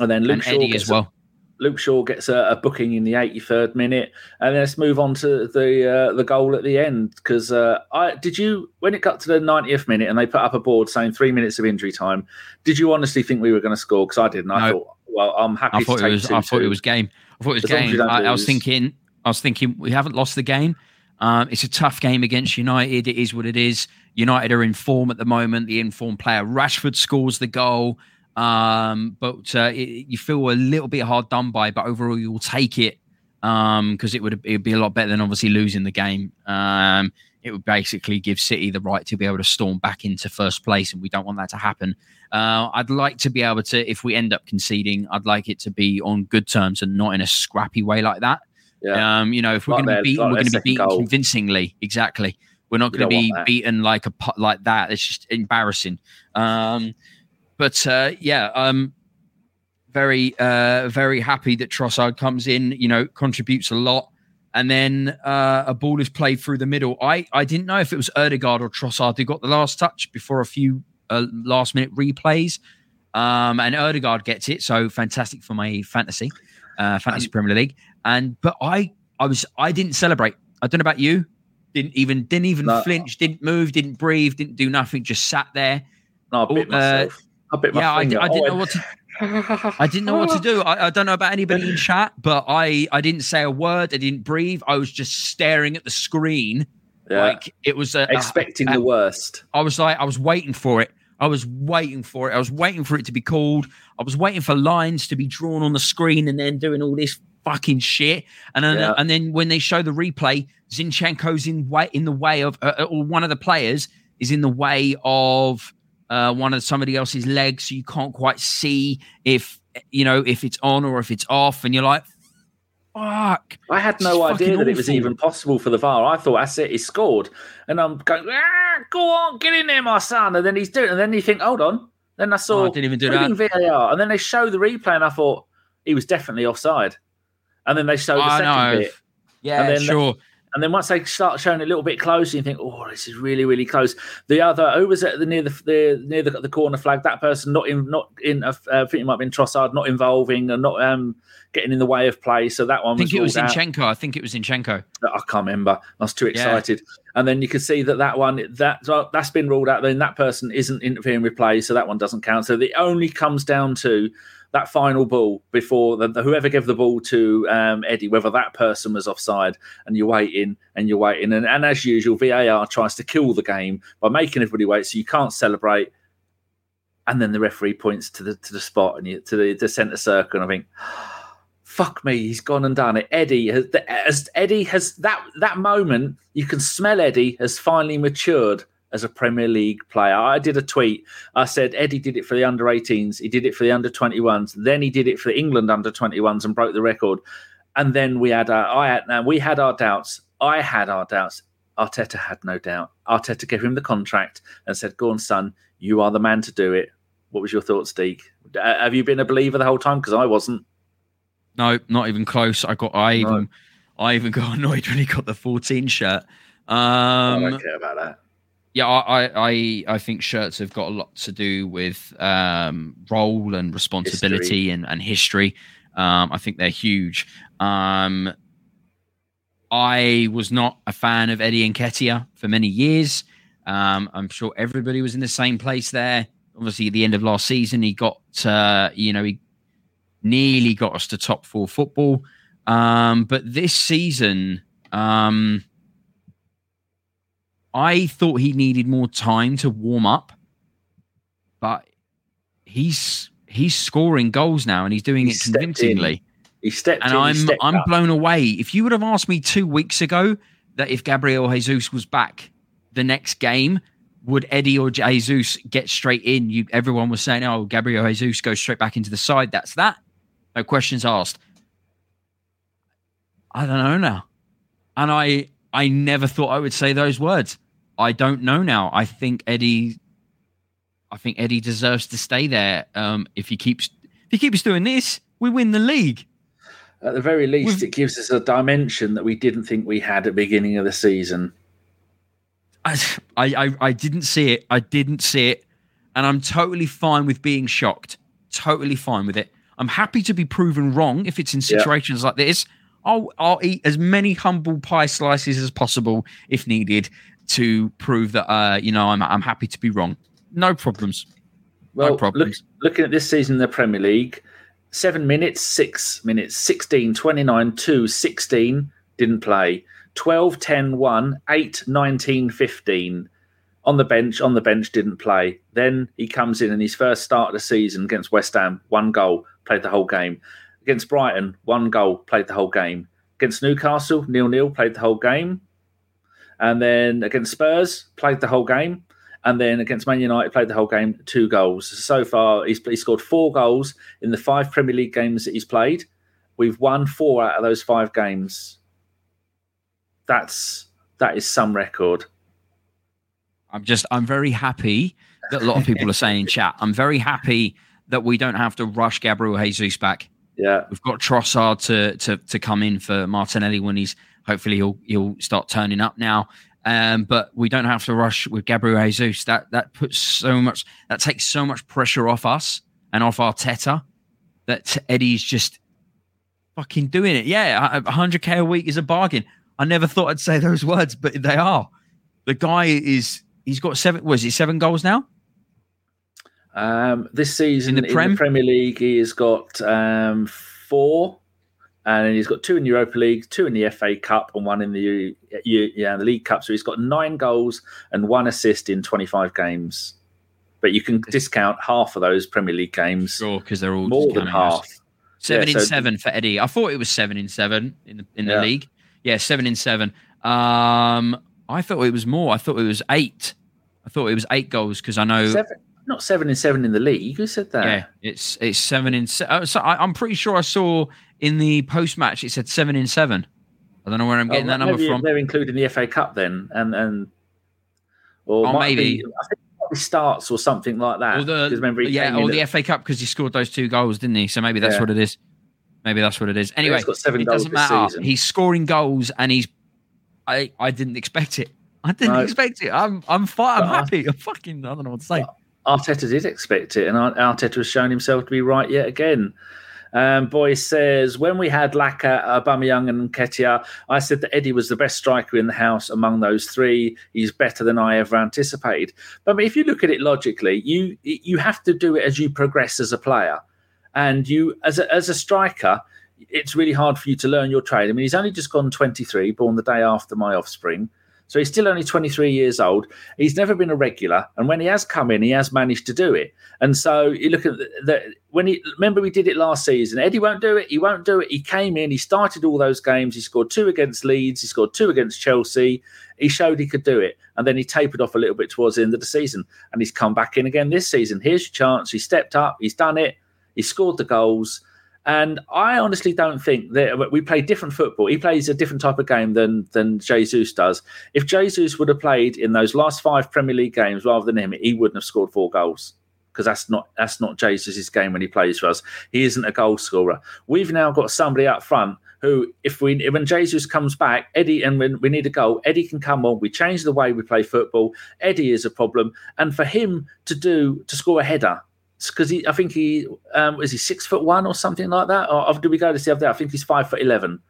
and then Luke and Shaw Eddie as well. A, Luke Shaw gets a, a booking in the eighty-third minute, and then let's move on to the uh, the goal at the end because uh, I did you when it got to the ninetieth minute and they put up a board saying three minutes of injury time. Did you honestly think we were going to score? Because I didn't. No. I thought. Well, I'm happy I to take it was, two, I thought two. It was game. I thought it was as game. I, I was thinking, I was thinking, we haven't lost the game. Um, it's a tough game against United. It is what it is. United are in form at the moment. The in-form player Rashford scores the goal, um, but uh, it, you feel a little bit hard done by. But overall, you will take it because um, it would it'd be a lot better than obviously losing the game. Um, it would basically give City the right to be able to storm back into first place, and we don't want that to happen. Uh, I'd like to be able to, if we end up conceding, I'd like it to be on good terms and not in a scrappy way like that. Yeah. Um, you know, if we're going to be beaten, we're going to be beaten convincingly. Exactly. We're not going to be beaten like a like that. It's just embarrassing. Um, but uh, yeah, um, very, uh, very happy that Trossard comes in. You know, contributes a lot. And then uh, a ball is played through the middle. I, I didn't know if it was Odegaard or Trossard who got the last touch before a few uh, last-minute replays. Um, and Odegaard gets it, so fantastic for my fantasy, uh, fantasy um, Premier League. And but I I was I didn't celebrate. I don't know about you. Didn't even didn't even no, flinch. Didn't move. Didn't breathe. Didn't do nothing. Just sat there. No, I bit uh, myself. I bit my yeah, finger. I, I didn't oh, know what to. I didn't know what to do. I, I don't know about anybody in chat, but I, I didn't say a word. I didn't breathe. I was just staring at the screen. Yeah. Like it was a, expecting a, a, the worst. I was like, I was waiting for it. I was waiting for it. I was waiting for it to be called. I was waiting for lines to be drawn on the screen and then doing all this fucking shit. And then, yeah. and then when they show the replay, Zinchenko's in way in the way of, uh, or one of the players is in the way of. Uh, one of somebody else's legs, so you can't quite see if you know if it's on or if it's off, and you're like, "Fuck!" I had no idea that awful. It was even possible for the V A R. I thought that's it, he scored, and I'm going, ah, "Go on, get in there, my son!" And then he's doing, and then you think, "Hold on." Then I saw, oh, I didn't even do that. V A R, and then they show the replay, and I thought he was definitely offside. And then they show the I second know. Bit, yeah, and then sure. They- And then once they start showing it a little bit closer, you think, "Oh, this is really, really close." The other, who was at the near the, the near the, the corner flag? That person not in, not in. Uh, I think it might have been Trossard, not involving and not um, getting in the way of play. So that one, I think was it was Zinchenko. I think it was Zinchenko. I can't remember. I was too excited. Yeah. And then you can see that that one that that's been ruled out. Then that person isn't interfering with play, so that one doesn't count. So it only comes down to that final ball before the, the, whoever gave the ball to um, Eddie, whether that person was offside, and you're waiting and you're waiting. And, and as usual, V A R tries to kill the game by making everybody wait so you can't celebrate. And then the referee points to the to the spot and you, to the, the centre circle, and I think, fuck me, he's gone and done it. Eddie has, the, as Eddie has that that moment, you can smell Eddie has finally matured as a Premier League player. I did a tweet. I said, Eddie did it for the under eighteens. He did it for the under twenty-ones. Then he did it for England under twenty-ones and broke the record. And then we had our, I had, now we had our doubts. I had our doubts. Arteta had no doubt. Arteta gave him the contract and said, "Go on, son, you are the man to do it." What was your thoughts, Deke? Uh, have you been a believer the whole time? Because I wasn't. No, not even close. I got, I no. even, I even got annoyed when he got the fourteen shirt. Um, I don't care about that. Yeah, I, I I think shirts have got a lot to do with um, role and responsibility history. And, and history. Um, I think they're huge. Um, I was not a fan of Eddie Nketiah for many years. Um, I'm sure everybody was in the same place there. Obviously, at the end of last season, he got uh, you know he nearly got us to top four football. Um, but this season. Um, I thought he needed more time to warm up, but he's he's scoring goals now and he's doing it convincingly. He stepped in. And I'm I'm blown away. If you would have asked me two weeks ago that if Gabriel Jesus was back the next game, would Eddie or Jesus get straight in? You everyone was saying, "Oh, Gabriel Jesus goes straight back into the side. That's that. No questions asked." I don't know now, and I I never thought I would say those words. I don't know now. I think Eddie, I think Eddie deserves to stay there. Um, if he keeps, if he keeps doing this, we win the league. At the very least, We've... it gives us a dimension that we didn't think we had at the beginning of the season. I, I, I didn't see it. I didn't see it. And I'm totally fine with being shocked. Totally fine with it. I'm happy to be proven wrong if it's in situations yeah. like this. I'll, I'll eat as many humble pie slices as possible if needed to prove that, uh, you know, I'm, I'm happy to be wrong. No problems. Well, no problems. Look, looking at this season in the Premier League, seven minutes, six minutes, sixteen, twenty-nine, two, sixteen, didn't play. twelve, ten, one, eight, nineteen, fifteen. On the bench, on the bench, didn't play. Then he comes in in his first start of the season against West Ham, one goal, played the whole game. Against Brighton, one goal, played the whole game. Against Newcastle, nil-nil, played the whole game. And then against Spurs, played the whole game. And then against Man United, played the whole game, two goals. So far, he's, he's scored four goals in the five Premier League games that he's played. We've won four out of those five games. That's that is some record. I'm just, I'm very happy that a lot of people are saying in chat. I'm very happy that we don't have to rush Gabriel Jesus back. Yeah, we've got Trossard to to to come in for Martinelli when he's hopefully he'll he'll start turning up now. Um, but we don't have to rush with Gabriel Jesus. That that puts so much that takes so much pressure off us and off Arteta that Eddie's just fucking doing it. Yeah, one hundred K a week is a bargain. I never thought I'd say those words, but they are. The guy is, he's got seven, was it seven goals now? Um, this season in the, Prem? in the Premier League, he has got um, four, and he's got two in the Europa League, two in the F A Cup, and one in the, yeah, the League Cup. So he's got nine goals and one assist in twenty-five games. But you can discount half of those Premier League games. Sure, because they're all more than half. Us. Seven yeah, in so, seven for Eddie. I thought it was seven in seven in the, in the yeah. league. Yeah, seven in seven. Um, I thought it was more. I thought it was eight. I thought it was eight goals because I know seven, not seven in seven in the league. Who said that? Yeah, it's it's seven in. Se- oh, so I, I'm pretty sure I saw in the post match it said seven in seven. I don't know where I'm getting oh, that number from. They're including the F A Cup then, and and or oh, maybe be, I think it starts or something like that. Or the, remember yeah, or the F A Cup because he scored those two goals, didn't he? So maybe that's yeah. what it is. Maybe that's what it is. Anyway, yeah, he's got seven it goals doesn't matter. Season. He's scoring goals, and he's. I, I didn't expect it. I didn't no. expect it. I'm I'm fine. I'm but happy. I fucking I don't know what to say. Arteta did expect it, and Arteta has shown himself to be right yet again. Um, Boy says, when we had Laka, Aubameyang and Nketiah, I said that Eddie was the best striker in the house among those three. He's better than I ever anticipated. But I mean, if you look at it logically, you you have to do it as you progress as a player. And you, as a, as a striker, it's really hard for you to learn your trade. I mean, he's only just gone twenty-three, born the day after my offspring. So he's still only twenty-three years old. He's never been a regular. And when he has come in, he has managed to do it. And so you look at the, the when he, remember we did it last season. Eddie won't do it. He won't do it. He came in. He started all those games. He scored two against Leeds. He scored two against Chelsea. He showed he could do it. And then he tapered off a little bit towards the end of the season. And he's come back in again this season. Here's your chance. He stepped up. He's done it. He scored the goals. And I honestly don't think that we play different football. He plays a different type of game than than Jesus does. If Jesus would have played in those last five Premier League games rather than him, he wouldn't have scored four goals because that's not that's not Jesus' game when he plays for us. He isn't a goal scorer. We've now got somebody up front who, if we when Jesus comes back, Eddie, and when we need a goal, Eddie can come on. We change the way we play football. Eddie is a problem, and for him to do to score a header. Because he, I think he um, is he six foot one or something like that. Or, or do we go to see up there? I think he's five foot eleven.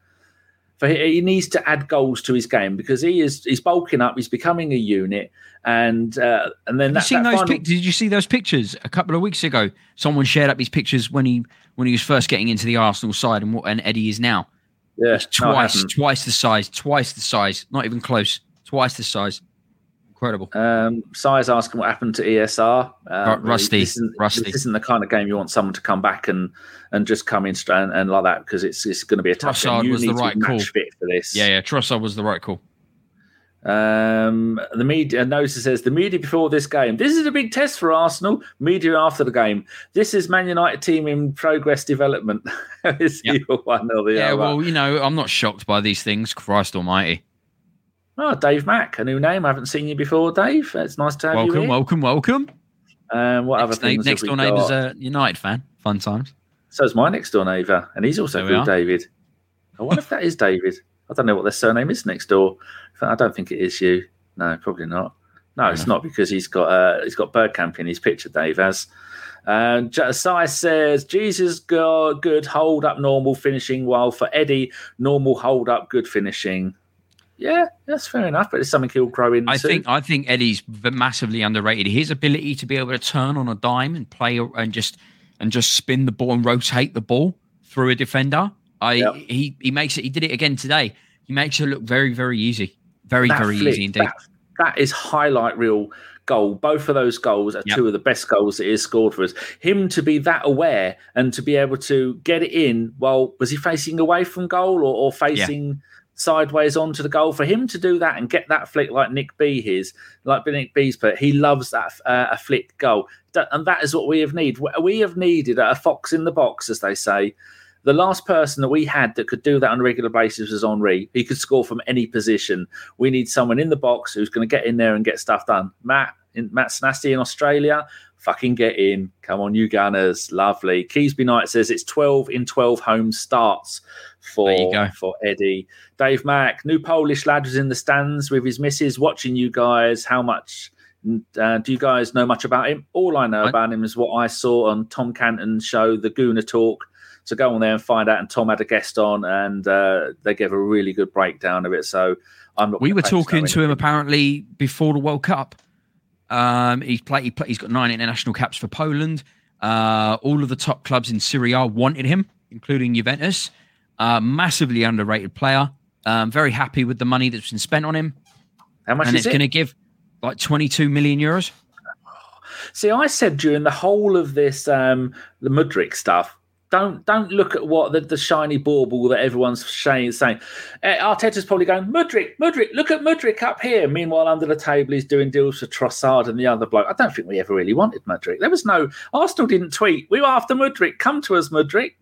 For he, he needs to add goals to his game because he is he's bulking up. He's becoming a unit, and uh, and then that, you seen that those final... pic- did you see those pictures a couple of weeks ago? Someone shared up his pictures when he when he was first getting into the Arsenal side and what and Eddie is now. Yeah, he's twice no, twice the size, twice the size, not even close, twice the size. Incredible. Um, Sai's asking what happened to E S R. Um, Rusty. This isn't, Rusty. This isn't the kind of game you want someone to come back and, and just come in and, and like that because it's it's going to be a tough Trossard game. You was need the right to be match fit for this. Yeah, yeah. Trossard was the right call. Um, the media Nosa says the media before this game. This is a big test for Arsenal. Media after the game. This is Man United team in progress development. It's yep. either one or the yeah, other. Well, you know, I'm not shocked by these things. Christ Almighty. Oh, Dave Mack, a new name. I haven't seen you before, Dave. It's nice to have welcome, you here. Welcome, welcome, welcome. Um, what next other things? Name, next door neighbour's a United fan. Fun times. So is my next door neighbour, and he's also called David. I wonder if that is David. I don't know what their surname is next door. I don't think it is you. No, probably not. No, yeah. It's not, because he's got uh, he's got Bergkamp in his picture, Dave has. Um, Sai says, Jesus, God, good hold up, normal finishing. While for Eddie, normal hold up, good finishing. Yeah, that's fair enough, but it's something he'll grow into. I think I think Eddie's massively underrated. His ability to be able to turn on a dime and play and just and just spin the ball and rotate the ball through a defender. I yep. he he makes it. He did it again today. He makes it look very very easy, very that very flick, easy indeed. That, that is highlight reel goal. Both of those goals are yep. two of the best goals that he has scored for us. Him to be that aware and to be able to get it in. Well, was he facing away from goal or, or facing? Yeah. Sideways onto the goal, for him to do that and get that flick like Nick B his, like Nick B's, but he loves that uh, a flick goal, and that is what we have need. We have needed a fox in the box, as they say. The last person that we had that could do that on a regular basis was Henry. He could score from any position. We need someone in the box who's going to get in there and get stuff done. Matt, in, Matt Snasty in Australia. Fucking get in. Come on, you Gunners. Lovely. Keesby Knight says it's twelve in twelve home starts for, for Eddie. Dave Mack, new Polish lad was in the stands with his missus watching you guys. How much uh, do you guys know much about him? All I know what? about him is what I saw on Tom Canton's show, The Gooner Talk. So go on there and find out. And Tom had a guest on, and uh, they gave a really good breakdown of it. So I'm not. We were talking to him apparently before the World Cup. Um, he's played. He play, he's got nine international caps for Poland. Uh, all of the top clubs in Serie A wanted him, including Juventus. Uh, massively underrated player. Um, very happy with the money that's been spent on him. How much and is it's it? Going to give like twenty-two million euros. See, I said during the whole of this um, the Mudryk stuff. Don't don't look at what the, the shiny bauble that everyone's saying. Uh, Arteta's probably going, Mudryk, Mudryk, look at Mudryk up here. Meanwhile, under the table, he's doing deals for Trossard and the other bloke. I don't think we ever really wanted Mudryk. There was no... Arsenal didn't tweet, we were after Mudryk. Come to us, Mudryk.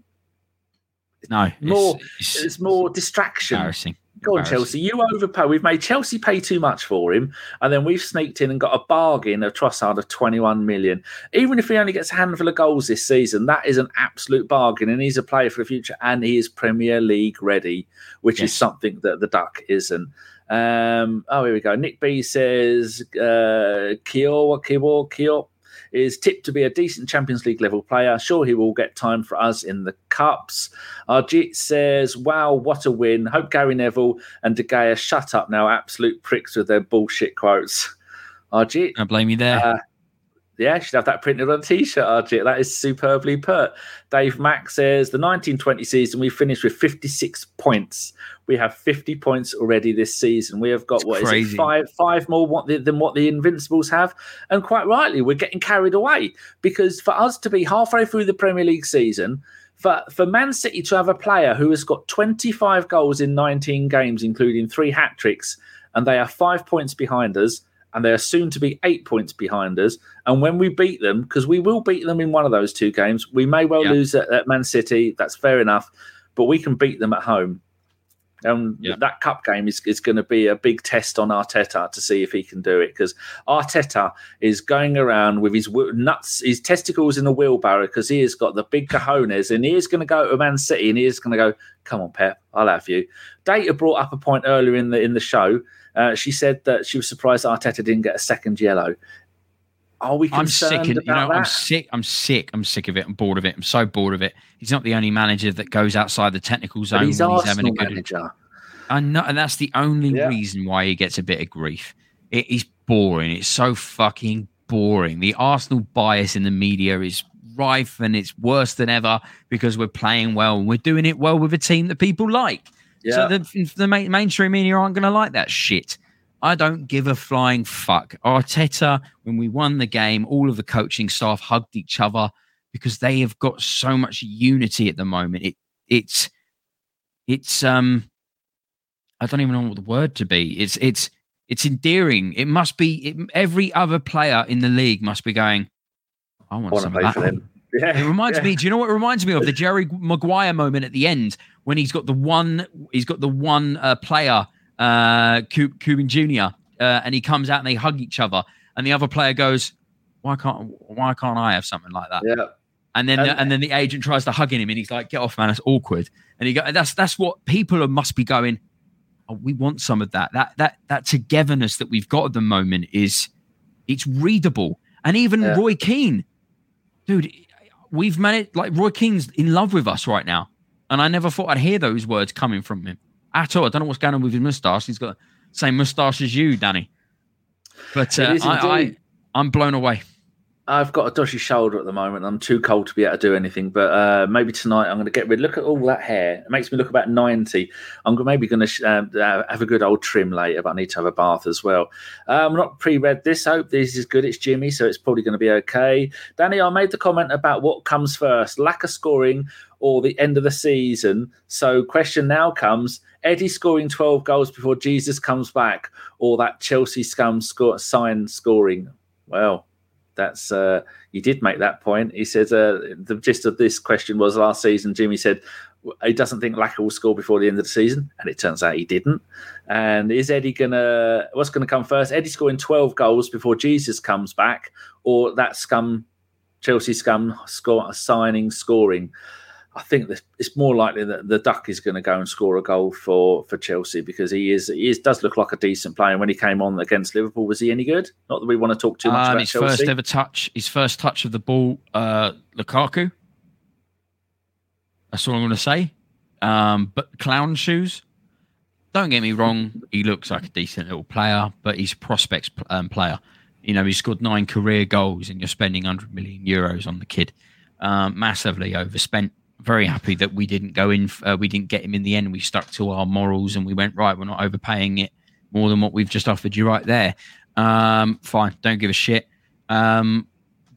No. It's more, it's, it's more distraction. Embarrassing. Go on, Chelsea. You overpay. We've made Chelsea pay too much for him, and then we've sneaked in and got a bargain of Trossard of twenty-one million. Even if he only gets a handful of goals this season, that is an absolute bargain, and he's a player for the future, and he is Premier League ready, which yes. is something that the Duck isn't. Um, oh, here we go. Nick B says, uh, Kiowa, Kiowa, Kiowa. Is tipped to be a decent Champions League level player. Sure, he will get time for us in the Cups. Arjit says, wow, what a win. Hope Gary Neville and De Gea shut up now. Absolute pricks with their bullshit quotes. Arjit. I blame you there. Uh, yeah, should have that printed on a T-shirt, Arjit. That is superbly put. Dave Mack says, the nineteen twenty season, we finished with fifty-six points. We have fifty points already this season. We have got, it's what crazy. is it, five, five more what the, than what the Invincibles have. And quite rightly, we're getting carried away, because for us to be halfway through the Premier League season, for, for Man City to have a player who has got twenty-five goals in nineteen games, including three hat-tricks, and they are five points behind us, and they are soon to be eight points behind us. And when we beat them, because we will beat them in one of those two games, we may well yeah. lose at, at Man City. That's fair enough. But we can beat them at home. Um, yeah. That cup game is, is going to be a big test on Arteta to see if he can do it, because Arteta is going around with his nuts, his testicles in a wheelbarrow, because he has got the big cojones, and he is going to go to Man City and he is going to go, come on, Pep, I'll have you. Data brought up a point earlier in the in the show. Uh, she said that she was surprised Arteta didn't get a second yellow. Are we concerned I'm sick of, about you know, that? I'm sick. I'm sick. I'm sick of it. I'm bored of it. I'm so bored of it. He's not the only manager that goes outside the technical zone. But he's when he's Arsenal having a good manager. And, not, and that's the only yeah. reason why he gets a bit of grief. It is boring. It's so fucking boring. The Arsenal bias in the media is rife, and it's worse than ever, because we're playing well and we're doing it well with a team that people like. Yeah. So the, the mainstream media aren't going to like that shit. I don't give a flying fuck. Arteta, when we won the game, all of the coaching staff hugged each other because they have got so much unity at the moment. It, it's, it's, um, I don't even know what the word to be. It's, it's, it's endearing. It must be. It, every other player in the league must be going, I want, I want some to play of that. For them. Yeah, it reminds yeah. me. Do you know what it reminds me of? The Jerry Maguire moment at the end when he's got the one. He's got the one uh, player. uh Cuban Junior uh, and he comes out and they hug each other, and the other player goes, why can't why can't I have something like that? Yeah. And then, um, the, and then the agent tries to hug him, and he's like, "Get off, man! That's awkward." And he go, "That's that's what people are, must be going. Oh, we want some of that. That that that togetherness that we've got at the moment is, it's readable." And even yeah. Roy Keane, dude, we've managed. Like, Roy Keane's in love with us right now, and I never thought I'd hear those words coming from him at all. I don't know what's going on with his moustache. He's got the same moustache as you, Danny. But uh, I, I I'm blown away. I've got a dodgy shoulder at the moment. I'm too cold to be able to do anything, but uh, maybe tonight I'm going to get rid. Look at all that hair. It makes me look about ninety. I'm maybe going to sh- uh, have a good old trim later, but I need to have a bath as well. I'm um, not pre-read this. I hope this is good. It's Jimmy, so it's probably going to be okay. Danny, I made the comment about what comes first, lack of scoring or the end of the season. So question now comes, Eddie scoring twelve goals before Jesus comes back, or that Chelsea scum score- sign scoring? Well, That's uh, you did make that point. He said uh, the gist of this question was last season. Jimmy said he doesn't think Lacazette will score before the end of the season, and it turns out he didn't. And is Eddie gonna? What's gonna come first? Eddie scoring twelve goals before Jesus comes back, or that scum Chelsea scum score, signing scoring? I think that it's more likely that the Duck is going to go and score a goal for, for Chelsea, because he is he is, does look like a decent player. And when he came on against Liverpool, was he any good? Not that we want to talk too much um, about his Chelsea. His first ever touch, his first touch of the ball, uh, Lukaku. That's all I'm going to say. Um, but clown shoes. Don't get me wrong, he looks like a decent little player, but he's a prospects um, player. You know, he scored nine career goals, and you're spending one hundred million euros on the kid. Um, massively overspent. Very happy that we didn't go in. Uh, we didn't get him in the end. We stuck to our morals and we went, right, we're not overpaying it more than what we've just offered you right there. Um, fine. Don't give a shit. Um,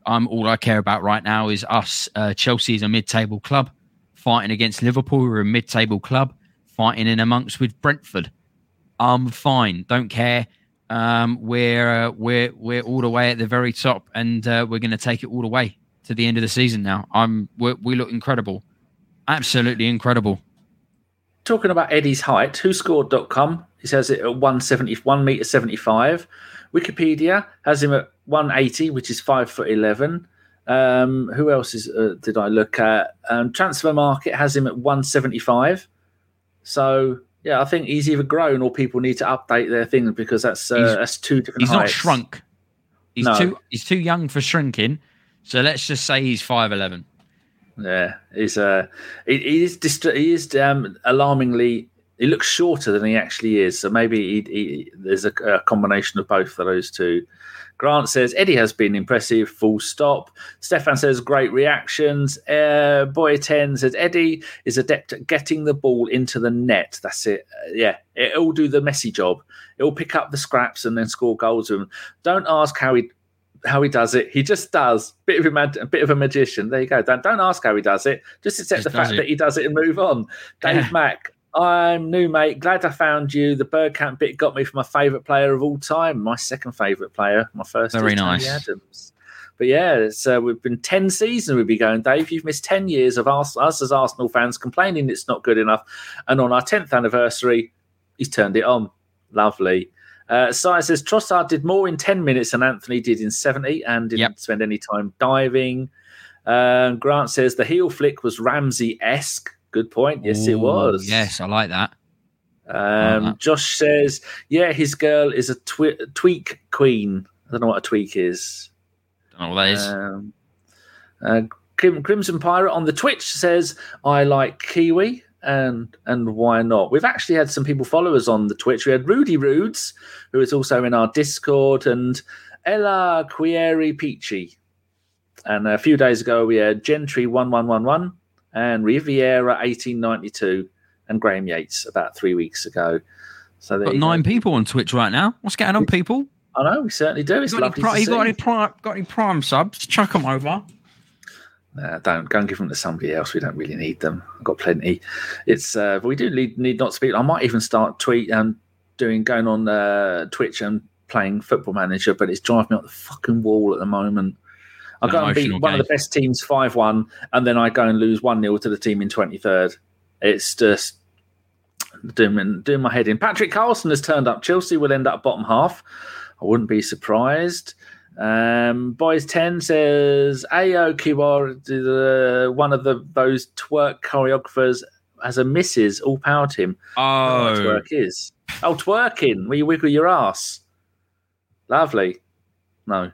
I'm all I care about right now is us. Uh, Chelsea is a mid-table club fighting against Liverpool. We're a mid-table club fighting in amongst with Brentford. I'm fine. Don't care. Um, we're uh, we're we're all the way at the very top, and uh, we're going to take it all the way to the end of the season. Now I'm we're, we look incredible. Absolutely incredible. Talking about Eddie's height, who scored dot com, he says it at one seventy, one meter seventy-five. Wikipedia has him at one eighty, which is five foot eleven. Um, who else is, uh, did I look at? Um, Transfer Market has him at one seventy-five. So, yeah, I think he's either grown or people need to update their things, because that's uh, that's two different he's heights. He's not shrunk. He's, no. too, he's too young for shrinking. So let's just say he's five eleven. Yeah, he's uh, he, he is dist- he is um, alarmingly. He looks shorter than he actually is, so maybe he, he, there's a, a combination of both of those two. Grant says Eddie has been impressive. Full stop. Stefan says great reactions. Uh, Boy ten says Eddie is adept at getting the ball into the net. That's it. Uh, yeah, it'll do the messy job. It'll pick up the scraps and then score goals with him. Don't ask how he. How he does it, he just does. Bit of a, mad, a bit of a magician. There you go. Don't, don't ask how he does it. Just accept just the fact it. that he does it and move on. Dave yeah. Mack, I'm new, mate. Glad I found you. The Bergkamp bit got me for my favourite player of all time. My second favourite player. My first. Very is nice. Tony Adams. But yeah, it's, uh, we've been ten seasons we've been going, Dave. You've missed ten years of us, us as Arsenal fans complaining it's not good enough. And on our tenth anniversary, he's turned it on. Lovely. Uh, Sai says Trossard did more in ten minutes than Anthony did in seventy, and didn't yep. spend any time diving. Uh, Grant says the heel flick was Ramsey-esque. Good point. Yes, Ooh, it was. Yes, I like that. Um, I like that. Josh says, yeah, his girl is a twi- tweak queen. I don't know what a tweak is. I don't know what that is. Um, uh, Crim- Crimson Pirate on the Twitch says, I like Kiwi. And and why not? We've actually had some people follow us on the Twitch. We had Rudy Roods, who is also in our Discord, and Ella Quieri Peachy. And a few days ago, we had Gentry one one one one and Riviera eighteen ninety-two and Graham Yates about three weeks ago. So there Got nine go. people on Twitch right now. What's going on, people? I know, we certainly do. It's you lovely pri- to you see. Got any prime, got any prime subs? Chuck them over. Uh, don't go and give them to somebody else. We don't really need them. I've got plenty. It's uh, but we do need, need not to speak. I might even start tweet and um, doing going on uh, Twitch and playing Football Manager, but it's driving me up the fucking wall at the moment. I go and beat game. one of the best teams five one, and then I go and lose one nil to the team in twenty-third. It's just doing doing my head in. Patrick Carlson has turned up. Chelsea will end up bottom half. I wouldn't be surprised. Um, Boys ten says, Ayo Kiwar, uh, one of the those twerk choreographers, as a missus, all power to him. Oh. That's where it is. Oh, twerking, where you wiggle your ass. Lovely. No.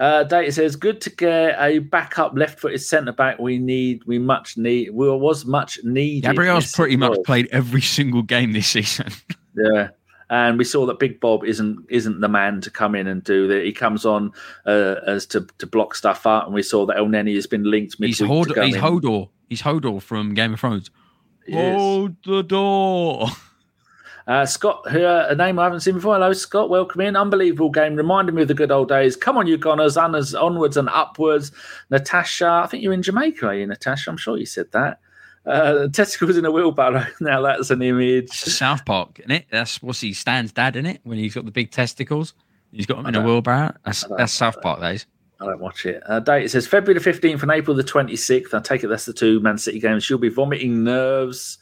Uh, Data says, good to get a backup left-footed centre-back. We need, we much need, we was much needed. Gabriel's pretty much played every single game this season. Yeah. And we saw that Big Bob isn't isn't the man to come in and do that. He comes on uh, as to, to block stuff up, and we saw that Elneny has been linked midweek. He's, Hod- to he's Hodor. He's Hodor from Game of Thrones. He Hold is. the door. Uh, Scott, who, uh, a name I haven't seen before. Hello, Scott. Welcome in. Unbelievable game. Reminded me of the good old days. Come on, you Gunners. Onwards and upwards. Natasha, I think you're in Jamaica, are you, Natasha? I'm sure you said that. Uh, testicles in a wheelbarrow. Now that's an image. South Park, isn't it? That's what's he Stan's dad, isn't it? When he's got the big testicles, he's got them in a wheelbarrow. That's, that's South Park, days. I don't watch it. Uh, date it says February the fifteenth and April the twenty-sixth. I take it that's the two Man City games. She'll be vomiting nerves.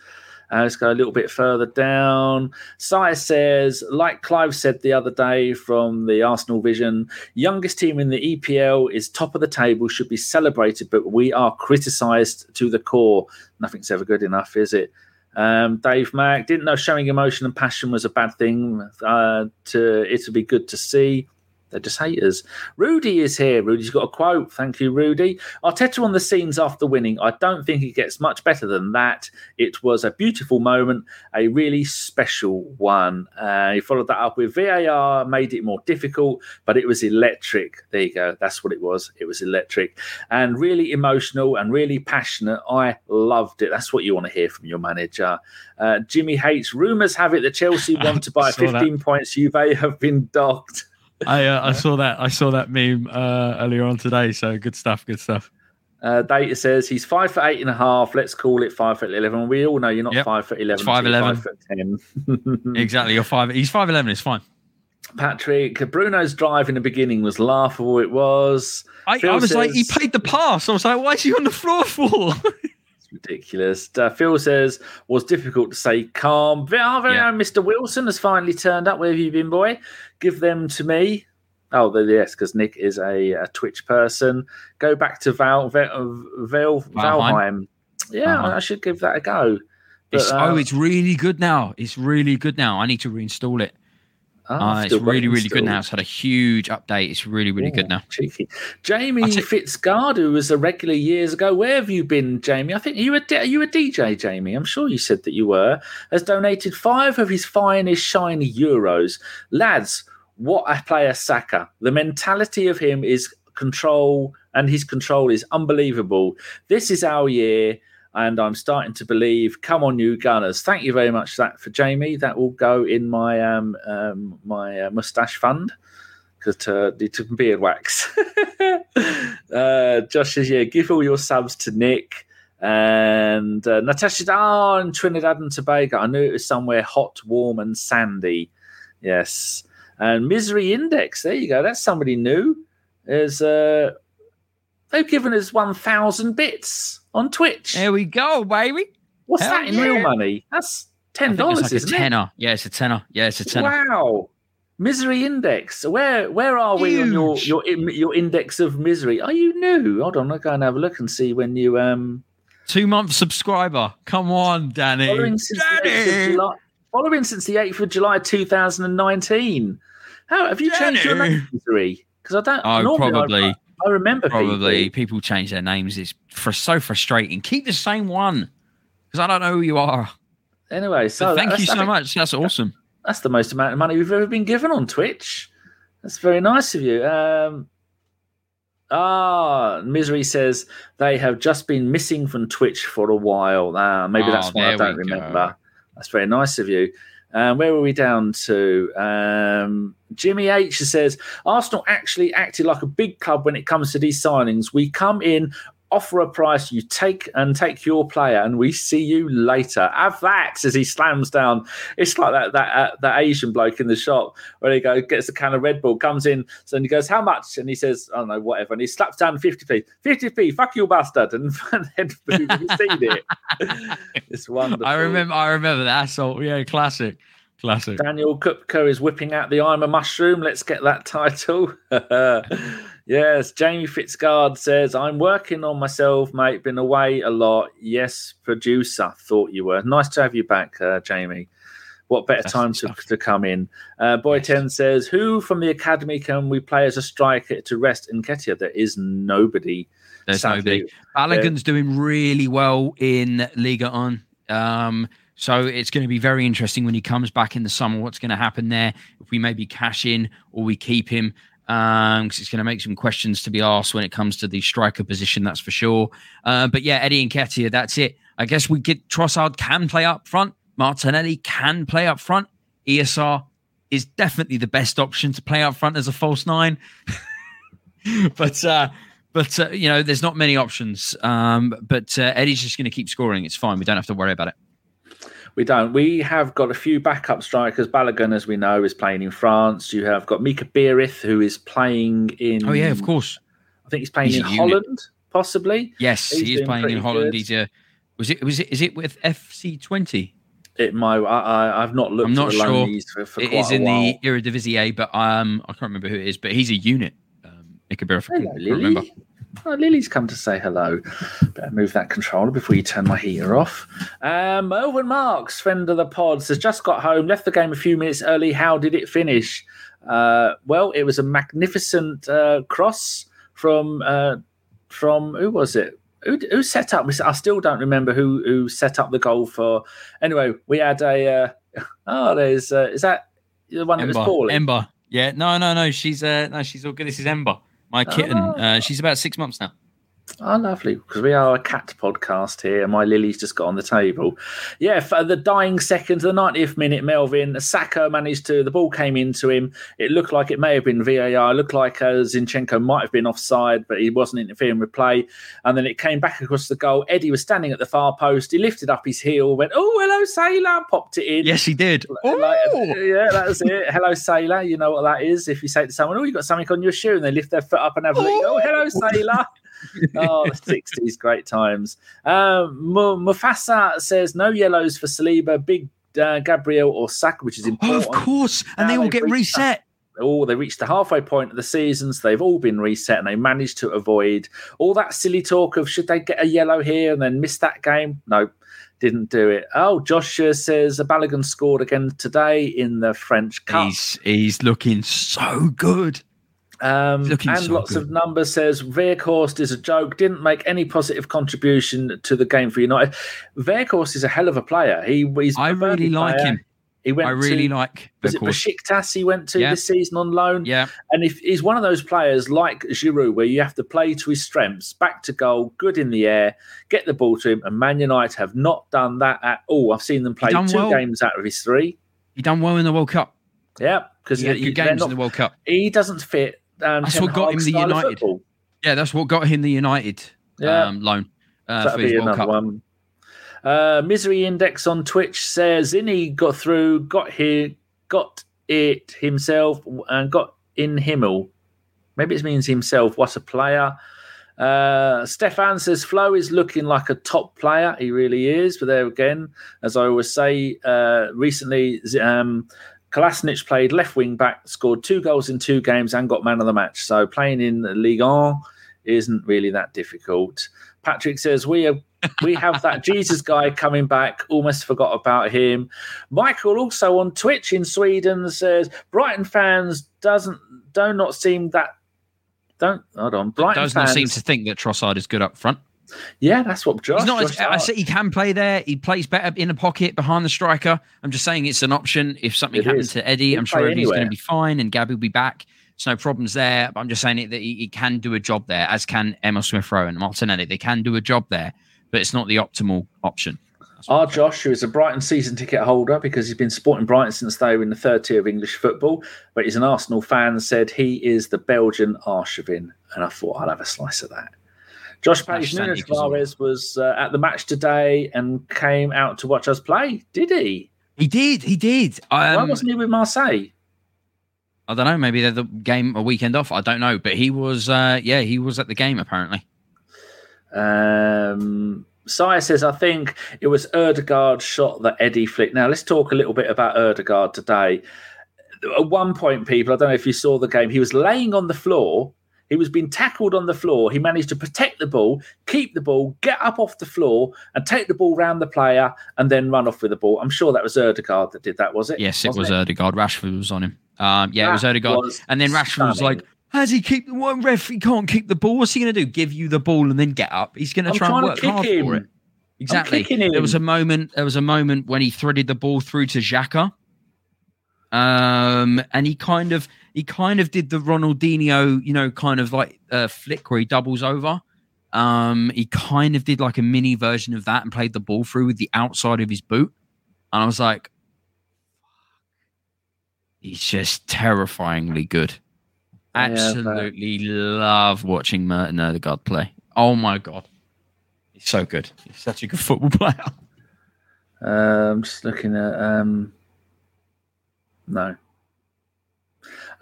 Uh, let's go a little bit further down. Sire says, like Clive said the other day from the Arsenal Vision, youngest team in the E P L is top of the table, should be celebrated, but we are criticised to the core. Nothing's ever good enough, is it? Um, Dave Mack, didn't know showing emotion and passion was a bad thing. Uh, to, it'll be good to see. They're just haters. Rudy is here. Rudy's got a quote. Thank you, Rudy. Arteta on the scenes after winning. I don't think it gets much better than that. It was a beautiful moment, a really special one. Uh, he followed that up with V A R, made it more difficult, but it was electric. There you go. That's what it was. It was electric and really emotional and really passionate. I loved it. That's what you want to hear from your manager. Uh, Jimmy H. Rumours have it that Chelsea want to buy fifteen that. points. Juve have been docked. I, uh, I saw that. I saw that meme uh, earlier on today. So good stuff. Good stuff. Uh, Data says he's five foot eight and a half. Let's call it five foot eleven. We all know you're not yep. five foot eleven. It's five eleven. Five foot ten. Exactly. You're five. He's five eleven. It's fine. Patrick, Bruno's drive in the beginning was laughable. It was. I, I was says, like, he played the pass. I was like, why is he on the floor for? Ridiculous. Uh, Phil says, was difficult to say calm. Our very own Mister Wilson has finally turned up. Where have you been, boy? Give them to me. Oh, yes, because Nick is a, a Twitch person. Go back to Val, Val, Val, Valheim. Yeah, Valheim. I should give that a go. But, it's, uh, oh, it's really good now. It's really good now. I need to reinstall it. Oh, uh, it's really, really still. good now. It's had a huge update. It's really, really Ooh, good now. Cheeky. Jamie t- Fitzgard, who was a regular years ago. Where have you been, Jamie? I think you were, are you a D J, Jamie? I'm sure you said that you were. Has donated five of his finest shiny euros. Lads, what a player Saka. The mentality of him is control, and his control is unbelievable. This is our year. And I'm starting to believe, come on, you Gunners. Thank you very much that for Jamie. That will go in my um, um, my uh, moustache fund because uh, it took beard wax. uh, Josh says, yeah, give all your subs to Nick. And uh, Natasha, oh, in Trinidad and Tobago. I knew it was somewhere hot, warm and sandy. Yes. And Misery Index. There you go. That's somebody new. Is, uh, they've given us one thousand bits. On Twitch. There we go, baby. What's Hell that in yeah. real money? That's ten dollars, like isn't a tenner. it? Yeah, it's a tenner. Yeah, it's a tenner. Wow. Misery Index. Where where are Huge. we on your, your your index of misery? Are you new? Hold on, I'll go and have a look and see when you... um two-month subscriber. Come on, Danny. Following since, Danny. July, following since the eighth of July two thousand nineteen. How Have you Danny. changed your name, Misery? Because I don't... Oh, probably... I, I remember probably people. people change their names. It's for so frustrating. Keep the same one because I don't know who you are. Anyway, so thank you so much. That's awesome. That's the most amount of money we've ever been given on Twitch. That's very nice of you. Um, ah, Misery says they have just been missing from Twitch for a while. Ah, maybe oh, that's why I don't remember. Go. That's very nice of you. Um, where were we down to? Um, Jimmy H says, Arsenal actually acted like a big club when it comes to these signings. We come in, offer a price, you take and take your player, and we see you later. Have that, as he slams down. It's like that that uh, that Asian bloke in the shop where he goes, gets a can of Red Bull, comes in, so he goes, how much? And he says, I don't know, whatever. And he slaps down fifty p. fifty p, fuck you, bastard. And, and then boom, you've seen it. It's wonderful. I remember, I remember that. So, yeah, classic. Classic. Daniel Kupko is whipping out the I'm a Mushroom. Let's get that title. Yes, Jamie Fitzgard says, I'm working on myself, mate. Been away a lot. Yes, producer. Thought you were. Nice to have you back, uh, Jamie. What better That's time to, to come in? Uh, Boy ten says, who from the academy can we play as a striker to rest Nketiah? There is nobody. There's sadly. nobody. Balogun's uh, doing really well in Liga one. Um, so it's going to be very interesting when he comes back in the summer, what's going to happen there. If we maybe cash in or we keep him. Um, because it's going to make some questions to be asked when it comes to the striker position, that's for sure. Uh, but yeah, Eddie Nketiah, that's it. I guess we get Trossard can play up front. Martinelli can play up front. E S R is definitely the best option to play up front as a false nine. but, uh, but uh, you know, there's not many options. Um, but uh, Eddie's just going to keep scoring. It's fine. We don't have to worry about it. We don't. We have got a few backup strikers. Balogun, as we know, is playing in France. You have got Mika Berith, who is playing in... Oh, yeah, of course. I think he's playing he's in Holland, unit. possibly. Yes, he's he is playing in Holland. He's a, was it, was it, is it with F C twenty? It might. I, I've not looked. I'm not at the sure. For, for it quite is a in while. The Eredivisie, but um, I can't remember who it is. But he's a unit. Um, Mika Berith. Hello, Lily. Remember. Oh, Lily's come to say hello. Better move that controller before you turn my heater off. Um, Owen Marks, friend of the pod, says just got home, left the game a few minutes early. How did it finish? Uh, well, it was a magnificent uh, cross from uh, from who was it? Who, who set up? I still don't remember who who set up the goal for. Anyway, we had a uh, oh, there's uh, is that the one Ember. that was Paulie? Ember. Yeah, no, no, no. She's uh, no, she's all good. This is Ember. My kitten, oh. uh, she's about six months now. Oh, lovely, because we are a cat podcast here. My Lily's just got on the table. Yeah, for the dying seconds, the ninetieth minute, Melvin, Saka managed to, the ball came into him. It looked like it may have been V A R. It looked like uh, Zinchenko might have been offside, but he wasn't interfering with play. And then it came back across the goal. Eddie was standing at the far post. He lifted up his heel, went, oh, hello, sailor, popped it in. Yes, he did. Like, yeah, that's it. Hello, sailor. You know what that is. If you say to someone, oh, you got something on your shoe, and they lift their foot up and have a look, oh, hello, sailor. Oh, the sixties, great times. Um, Mufasa says no yellows for Saliba, Big uh, Gabriel or Saka, which is important. Oh, of course, and now they all get reset. The, oh, they reached the halfway point of the season, so they've all been reset, and they managed to avoid all that silly talk of should they get a yellow here and then miss that game. No, didn't do it. Oh, Joshua says Balogun scored again today in the French Cup. He's, he's looking so good. Um, and so lots good. of numbers says Weghorst is a joke, didn't make any positive contribution to the game for United. Weghorst is a hell of a player. He, he's I really like player. him. He went I really to, like was it Besiktas he went to yeah. this season on loan? Yeah. And if he's one of those players like Giroud where you have to play to his strengths, back to goal, good in the air, get the ball to him, and Man United have not done that at all. I've seen them play two well. games out of his three. He done well in the World Cup. Yeah, because he had good games not, in the World Cup. He doesn't fit Um, that's what got him the United. Yeah, that's what got him the United yeah. um, loan uh, for his World Cup. One. Uh, Misery Index on Twitch says Zinni got through, got here, got it himself, and got in Himmel. Maybe it means himself. What a player! Uh, Stefan says Flo is looking like a top player. He really is. But there again, as I always say, uh, recently. Um, Kolasinac played left wing back, scored two goals in two games and got man of the match. So playing in Ligue one isn't really that difficult. Patrick says, we have, we have that Jesus guy coming back. Almost forgot about him. Michael also on Twitch in Sweden says, Brighton fans doesn't do not seem that... Don't Hold on. Brighton does fans, not seem to think that Trossard is good up front. Yeah, that's what Josh... He's not Josh as, I said he can play there. He plays better in the pocket, behind the striker. I'm just saying it's an option. If something it happens is. to Eddie, I'm sure Eddie's going to be fine and Gabby will be back. There's no problems there. But I'm just saying it, that he, he can do a job there, as can Emile Smith Rowe and Martinelli. They can do a job there, but it's not the optimal option. Our Josh, who is a Brighton season ticket holder because he's been supporting Brighton since they were in the third tier of English football, but he's an Arsenal fan, said he is the Belgian Arshavin. And I thought I'll have a slice of that. Josh Page, Nunes Suarez was uh, at the match today and came out to watch us play. Did he? He did. He did. Um, Why wasn't he with Marseille? I don't know. Maybe they're the game a weekend off. I don't know. But he was, uh, yeah, he was at the game apparently. Um, Saya says, I think it was Odegaard's shot that Eddie flicked. Now, let's talk a little bit about Odegaard today. At one point, people, I don't know if you saw the game, he was laying on the floor. He was being tackled on the floor. He managed to protect the ball, keep the ball, get up off the floor and take the ball round the player and then run off with the ball. I'm sure that was Odegaard that did that, was it? Yes, it Wasn't was it? Odegaard. Rashford was on him. Um, yeah, that it was Odegaard. Was and then Rashford stunning. was like, how's he keep the well, ref? He can't keep the ball. What's he going to do? Give you the ball and then get up. He's going to try and work to hard him. for it. Exactly. There was a moment. There was a moment when he threaded the ball through to Xhaka, um, and he kind of he kind of did the Ronaldinho, you know, kind of like uh, flick where he doubles over. Um, he kind of did like a mini version of that and played the ball through with the outside of his boot. And I was like, he's just terrifyingly good. Absolutely yeah, love watching Martin Odegaard play. Oh my God, he's so good. He's such a good football player. Uh, I'm just looking at um, no.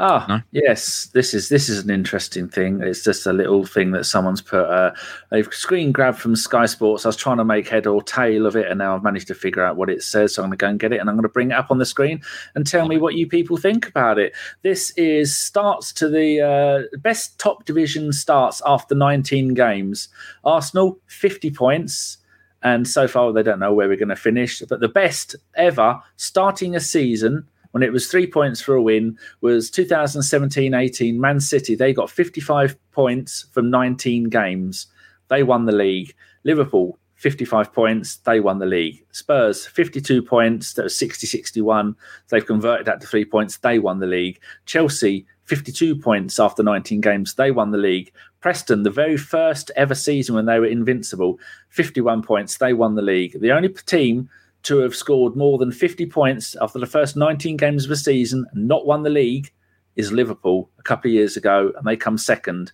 Ah, oh, no? yes. This is this is an interesting thing. It's just a little thing that someone's put. Uh, a screen grab from Sky Sports. I was trying to make head or tail of it, and now I've managed to figure out what it says. So I'm going to go and get it, and I'm going to bring it up on the screen and tell me what you people think about it. This is starts to the uh, best top division starts after nineteen games. Arsenal fifty points. And so far, they don't know where we're going to finish. But the best ever starting a season, when it was three points for a win, was two thousand seventeen eighteen Man City. They got fifty-five points from nineteen games. They won the league. Liverpool, fifty-five points. They won the league. Spurs, fifty-two points. That was sixty sixty-one. They've converted that to three points. They won the league. Chelsea, fifty-two points after nineteen games. They won the league. Preston, the very first ever season when they were invincible, fifty-one points. They won the league. The only team to have scored more than fifty points after the first nineteen games of a season and not won the league is Liverpool a couple of years ago, and they come second,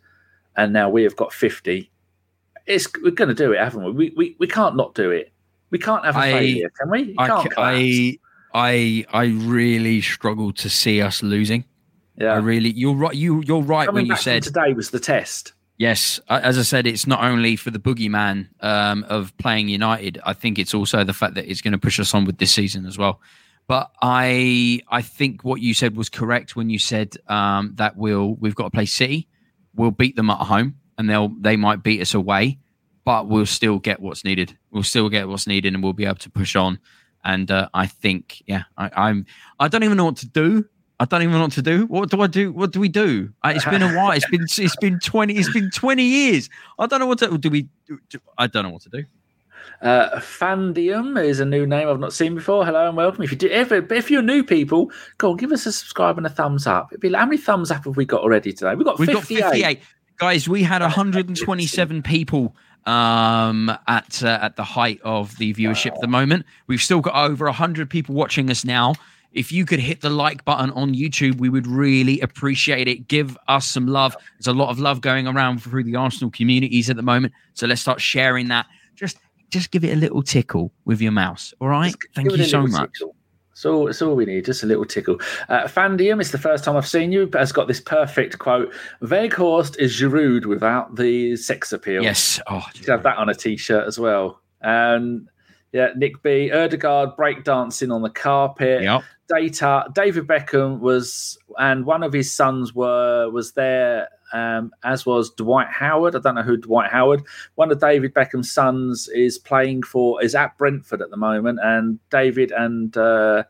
and now we have got fifty. It's, we're going to do it, haven't we? We, we? we can't not do it. We can't have a I, failure, can we? You I, can't I, I, I really struggle to see us losing. Yeah, I really. You're right. You, you're right Coming when you said today was the test. Yes, as I said, it's not only for the boogeyman um, of playing United. I think it's also the fact that it's going to push us on with this season as well. But I, I think what you said was correct when you said um, that we'll we've got to play City. We'll beat them at home, and they'll they might beat us away, but we'll still get what's needed. We'll still get what's needed, and we'll be able to push on. And uh, I think, yeah, I, I'm. I don't even know what to do. I don't even know what to do. What do I do? What do we do? It's been a while. It's been it's been twenty. It's been twenty years. I don't know what to do. We. Do, I don't know what to do. Uh, Fandium is a new name I've not seen before. Hello and welcome. If you do, if, if you're new people, go on, give us a subscribe and a thumbs up. It'd be like, how many thumbs up have we got already today? We got we fifty-eight. got fifty-eight guys. We had one hundred twenty-seven people um, at uh, at the height of the viewership. Wow. At the moment, we've still got over one hundred people watching us now. If you could hit the like button on YouTube, we would really appreciate it. Give us some love. There's a lot of love going around through the Arsenal communities at the moment. So let's start sharing that. Just just give it a little tickle with your mouse. All right? Just Thank you so much. Tickle. So it's all we need, just a little tickle. Uh, Fandium, it's the first time I've seen you, but has got this perfect quote. Weghorst is Giroud without the sex appeal. Yes. Oh, you could have that on a T-shirt as well. Um, yeah, Nick B. Odegaard breakdancing on the carpet. Yep. Data. David Beckham was, and one of his sons were was there, um, as was Dwight Howard. I don't know who Dwight Howard. One of David Beckham's sons is playing for is at Brentford at the moment, and David and uh,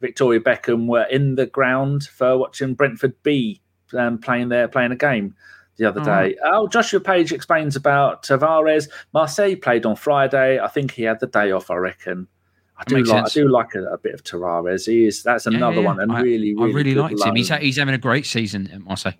Victoria Beckham were in the ground for watching Brentford B um, playing there playing a game the other day. Oh, oh Joshua Page explains about Tavares. Marseille played on Friday. I think he had the day off. I reckon. I do, like, I do like a, a bit of Tavares. He is that's another yeah, yeah. one, and I, really, really, I really liked loan. him. He's, ha- he's having a great season at Marseille.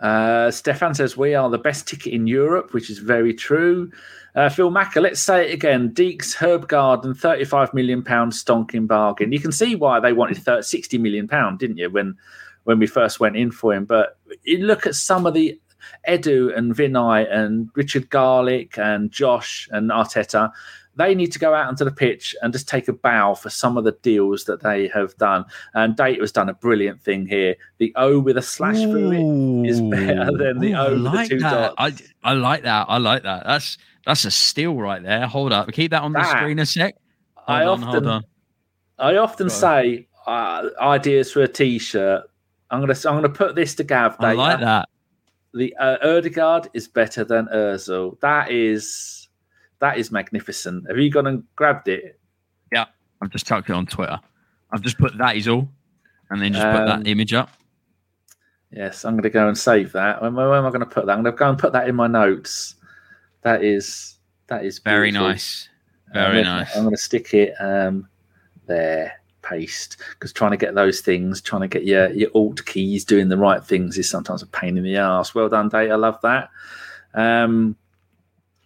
Uh, Stefan says we are the best ticket in Europe, which is very true. Uh, Phil Macker, let's say it again: Deeks, Herb Garden, thirty-five million pound stonking bargain. You can see why they wanted thirty, sixty million pound, didn't you? When when we first went in for him, but you look at some of the Edu and Vinay and Richard Garlick and Josh and Arteta, they need to go out onto the pitch and just take a bow for some of the deals that they have done. And Data has done a brilliant thing here. The O with a slash Ooh. through it is better than the Ooh, O I with like the two that. dots. I, I like that. I like that. That's that's a steal right there. Hold up. Keep that on that, the screen a sec. Hold I on, often, hold on. I often Go. say uh, ideas for a T-shirt. I'm gonna I'm gonna put this to Gav. Data. I like that. The uh, Odegaard is better than Ozil. That is. That is magnificent. Have you gone and grabbed it? Yeah, I've just tucked it on Twitter. I've just put that is all, and then just um, put that image up. Yes, I'm going to go and save that. Where, where am I going to put that? I'm going to go and put that in my notes. That is that is beautiful. Very nice. Very I'm gonna, nice. I'm going to stick it um, there, paste, because trying to get those things, trying to get your your alt keys doing the right things is sometimes a pain in the ass. Well done, Data. I love that. Um,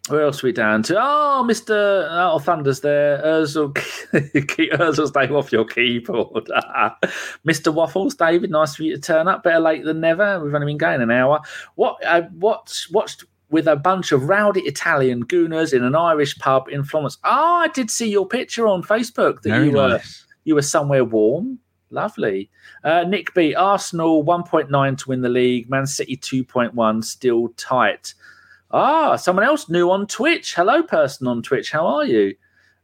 Where else are we down to? Oh, Mister Oh, Thunder's there. Ozil, Ozil, stay off your keyboard. Mister Waffles, David, nice for you to turn up. Better late than never. We've only been going an hour. What I watched, watched with a bunch of rowdy Italian gooners in an Irish pub in Florence. Oh, I did see your picture on Facebook that Very you nice. were you were somewhere warm. Lovely. Uh, Nick B, Arsenal one point nine to win the league. Man City two point one, still tight. Ah, someone else new on Twitch. Hello, person on Twitch. How are you?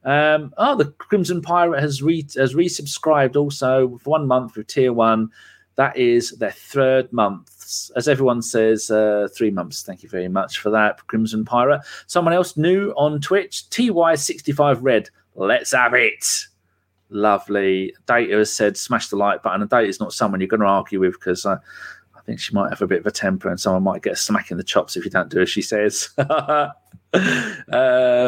Um, oh, the Crimson Pirate has re- has resubscribed also for one month with Tier one. That is their third month. As everyone says, uh, three months. Thank you very much for that, Crimson Pirate. Someone else new on Twitch, T Y sixty-five Red. Let's have it. Lovely. Data has said smash the like button. And Data is not someone you're going to argue with because... Uh, I think she might have a bit of a temper and someone might get a smack in the chops if you don't do as she says. uh,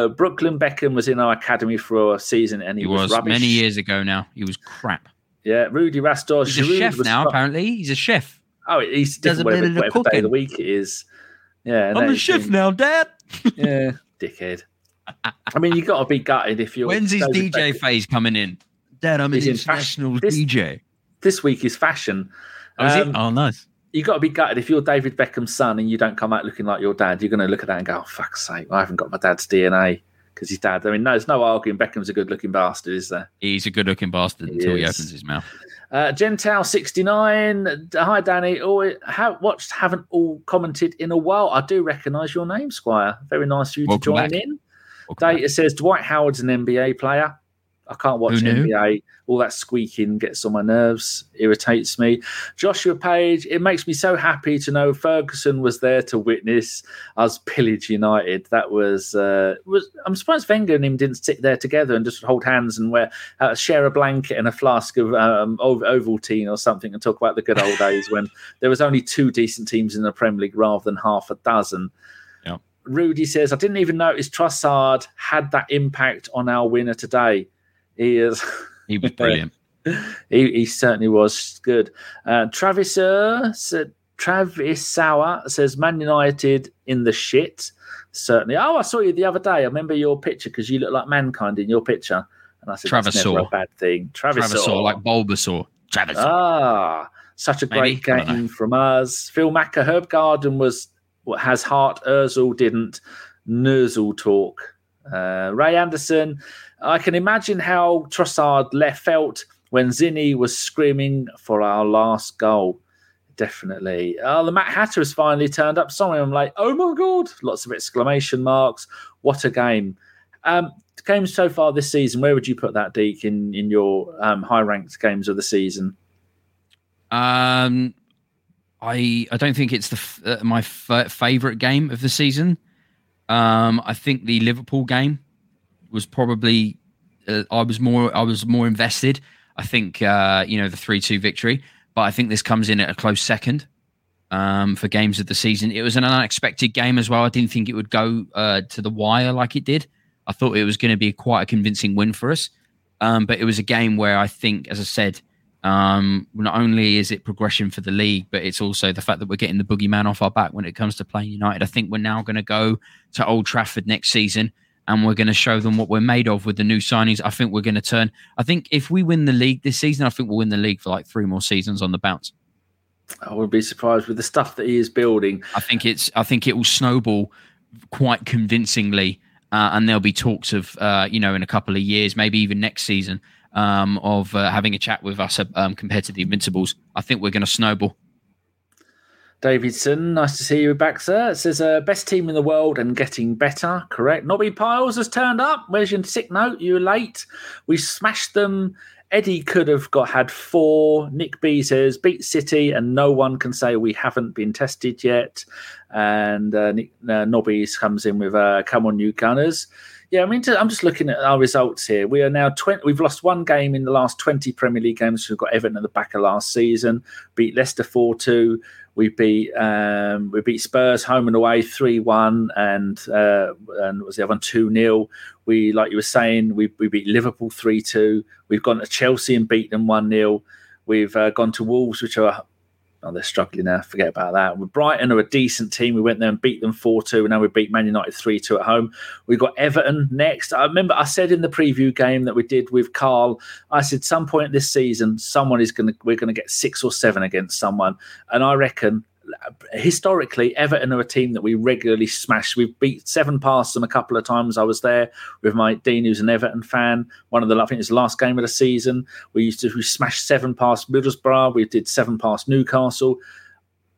Brooklyn Beckham was in our academy for a season and he, he was, was rubbish. Many years ago now. He was crap. Yeah, Rudy Rastor. He's Giroud a chef now, crap. apparently. He's a chef. Oh, he's different whatever, whatever day of the week it is. Yeah, I'm a chef now, Dad. Yeah, dickhead. I mean, you've got to be gutted if you're... When's his D J Beckham. phase coming in? Dad, I'm he's an international this, D J. This week is fashion. Oh, is um, it? Oh, nice. You've got to be gutted if you're David Beckham's son and you don't come out looking like your dad. You're going to look at that and go, oh, fuck's sake, I haven't got my dad's D N A because he's dad. I mean, no, there's no arguing Beckham's a good-looking bastard, is there? He's a good-looking bastard he until is. he opens his mouth. Uh, Gentile sixty-nine, hi, Danny. Oh, ha- watched, haven't all commented in a while. I do recognise your name, Squire. Very nice of you Welcome to join back. in. Welcome Data back. says Dwight Howard's an N B A player. I can't watch N B A. All that squeaking gets on my nerves, irritates me. Joshua Page, it makes me so happy to know Ferguson was there to witness us pillage United. That was, uh, was I'm surprised Wenger and him didn't sit there together and just hold hands and wear uh, share a blanket and a flask of um, Ovaltine or something and talk about the good old days when there was only two decent teams in the Premier League rather than half a dozen. Yeah. Rudy says, I didn't even notice Trossard had that impact on our winner today. He is. He was brilliant. he, he certainly was good. Uh, Travis uh, said, Travis Sauer says Man United in the shit. Certainly. Oh, I saw you the other day. I remember your picture because you look like mankind in your picture. And I said, Travis That's never a bad thing. Travis Travisaur, like Bulbasaur. Travis. Ah, such a Maybe. great game from us. Phil Macker, Herb Garden was what has heart. Ozil didn't. Nurzel talk. Uh, Ray Anderson. I can imagine how Trossard left felt when Zinni was screaming for our last goal. Definitely. Oh, the Matt Hatter has finally turned up. Sorry, I'm like, oh my God. Lots of exclamation marks. What a game. Um, games so far this season, where would you put that, Deke, in, in your um, high-ranked games of the season? Um, I I don't think it's the f- uh, my f- favourite game of the season. Um, I think the Liverpool game was probably uh, I was more I was more invested. I think uh, you know the three two victory, but I think this comes in at a close second um, for games of the season. It was an unexpected game as well. I didn't think it would go uh, to the wire like it did. I thought it was going to be quite a convincing win for us, um, but it was a game where I think, as I said, um, not only is it progression for the league, but it's also the fact that we're getting the boogeyman off our back when it comes to playing United. I think we're now going to go to Old Trafford next season. And we're going to show them what we're made of with the new signings. I think we're going to turn. I think if we win the league this season, I think we'll win the league for like three more seasons on the bounce. I would be surprised with the stuff that he is building. I think it's. I think it will snowball quite convincingly, uh, and there'll be talks of, uh, you know, in a couple of years, maybe even next season, um, of uh, having a chat with us um, compared to the Invincibles. I think we're going to snowball. Davidson, nice to see you back, sir. It says, uh, best team in the world and getting better, correct? Nobby Piles has turned up. Where's your sick note? You were late. We smashed them. Eddie could have got had four. Nick B says, beat City, and no one can say we haven't been tested yet. And uh, Nick uh, Nobbies comes in with, uh, come on, you Gunners. Yeah, I mean, t- I'm just looking at our results here. We are now twenty. We've lost one game in the last twenty Premier League games. We've got Everton at the back of last season. Beat Leicester four two. We beat um, we beat Spurs home and away three one, and uh, and what was the other one, two nil. We, like you were saying, we we beat Liverpool three two. We've gone to Chelsea and beat them one nil. We've uh, gone to Wolves, which are oh, they're struggling now. Forget about that. We're Brighton are a decent team. We went there and beat them four two, and now we beat Man United three two at home. We've got Everton next. I remember I said in the preview game that we did with Carl, I said some point this season, someone is going to we're going to get six or seven against someone, and I reckon historically Everton are a team that we regularly smash. We've beat seven past them a couple of times. I was there with my Dean, who's an Everton fan. One of the I think it was the last game of the season. We used to we smashed seven past Middlesbrough. We did seven past Newcastle.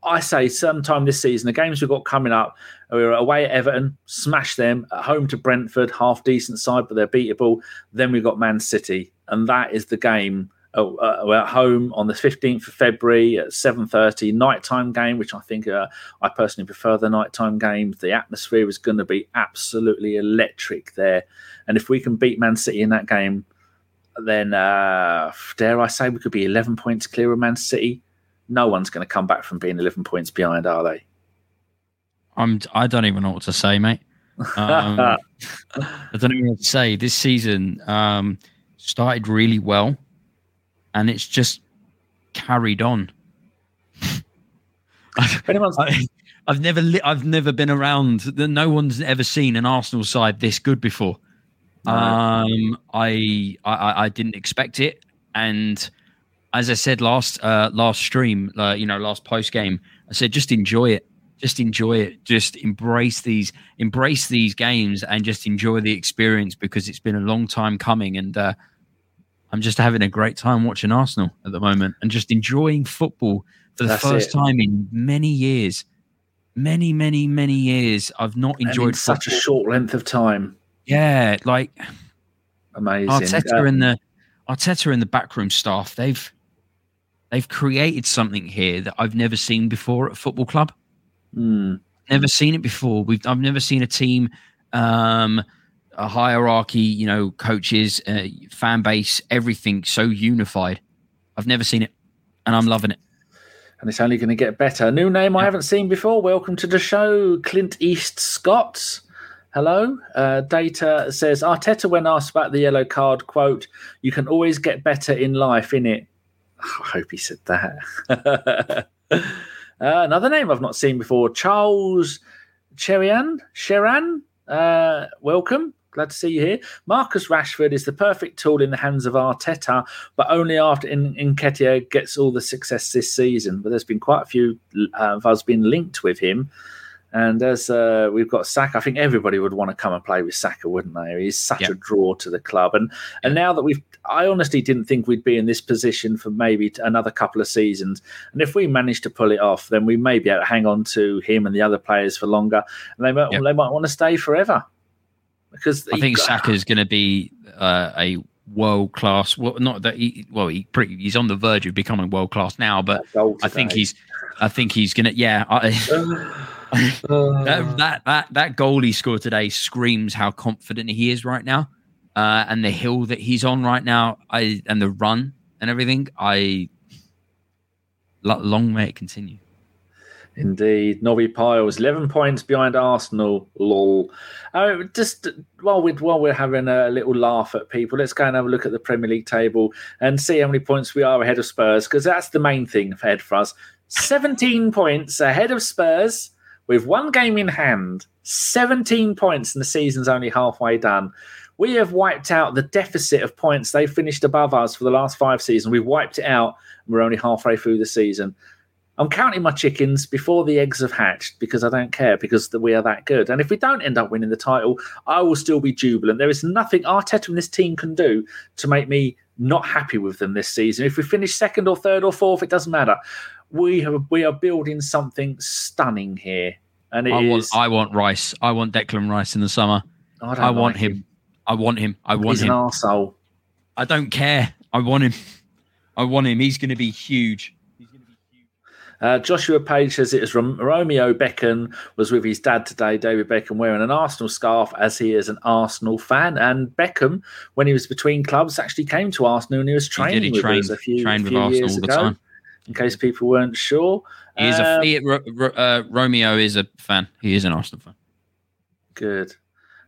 I say sometime this season, the games we've got coming up, we're away at Everton, smash them, at home to Brentford, half decent side, but they're beatable. Then we've got Man City, and that is the game. Oh, uh, we're at home on the fifteenth of February at seven thirty, nighttime game, which I think uh, I personally prefer the nighttime games. The atmosphere is going to be absolutely electric there. And if we can beat Man City in that game, then uh, dare I say we could be eleven points clear of Man City. No one's going to come back from being eleven points behind, are they? I'm, I don't even know what to say, mate. Um, I don't even know what to say. This season um, started really well. And it's just carried on. I, I've never, li- I've never been around. No one's ever seen an Arsenal side this good before. No. Um, I, I, I didn't expect it. And as I said last, uh, last stream, uh, you know, last post game, I said just enjoy it, just enjoy it, just embrace these, embrace these games, and just enjoy the experience because it's been a long time coming. And uh, I'm just having a great time watching Arsenal at the moment and just enjoying football for the That's first it. time in many years. Many, many, many years. I've not enjoyed in such a short length of time. Yeah, like amazing. Arteta um, and the Arteta and the backroom staff, they've they've created something here that I've never seen before at a football club. Mm. Never seen it before. We've I've never seen a team um, a hierarchy, you know, coaches, uh, fan base, everything so unified. I've never seen it, and I'm loving it. And it's only going to get better. New name yeah. I haven't seen before. Welcome to the show, Clint East Scott. Hello. Uh, Data says, Arteta, when asked about the yellow card, quote, "You can always get better in life, innit?" Oh, I hope he said that. uh, another name I've not seen before, Charles Cherian. Sheran, uh, welcome. Glad to see you here. Marcus Rashford is the perfect tool in the hands of Arteta, but only after Nketiah gets all the success this season. But there's been quite a few of us being linked with him. And as uh, we've got Saka, I think everybody would want to come and play with Saka, wouldn't they? He's such yeah. a draw to the club. And and now that we've, I honestly didn't think we'd be in this position for maybe another couple of seasons. And if we manage to pull it off, then we may be able to hang on to him and the other players for longer. And they might, yeah. they might want to stay forever. Because I think Saka is going to be uh, a world class. Well, not that he. Well, he pretty, he's on the verge of becoming world class now. But I think he's. I think he's going to. Yeah, I, uh, that, that that that goal he scored today screams how confident he is right now, uh, and the hill that he's on right now, I, and the run and everything. I long may it continue. Indeed. Nobby Piles, eleven points behind Arsenal. Lol. Uh, just while, we'd, while we're having a little laugh at people, let's go and have a look at the Premier League table and see how many points we are ahead of Spurs, because that's the main thing ahead for us. seventeen points ahead of Spurs with one game in hand. seventeen points, and the season's only halfway done. We have wiped out the deficit of points they finished above us for the last five seasons. We've wiped it out, and we're only halfway through the season. I'm counting my chickens before the eggs have hatched because I don't care, because we are that good. And if we don't end up winning the title, I will still be jubilant. There is nothing Arteta and this team can do to make me not happy with them this season. If we finish second or third or fourth, it doesn't matter. We have, we are building something stunning here. And it I, is... want, I want Rice. I want Declan Rice in the summer. I, don't I like want him. him. I want him. I want He's him. He's an arsehole. I don't care. I want him. I want him. He's going to be huge. Uh, Joshua Page says it is Romeo Beckham was with his dad today, David Beckham, wearing an Arsenal scarf as he is an Arsenal fan. And Beckham, when he was between clubs, actually came to Arsenal and he was training he he with trained, us a few, trained few with Arsenal years all the ago, time. In case people weren't sure. He is um, a, he, uh, Romeo is a fan. He is an Arsenal fan. Good.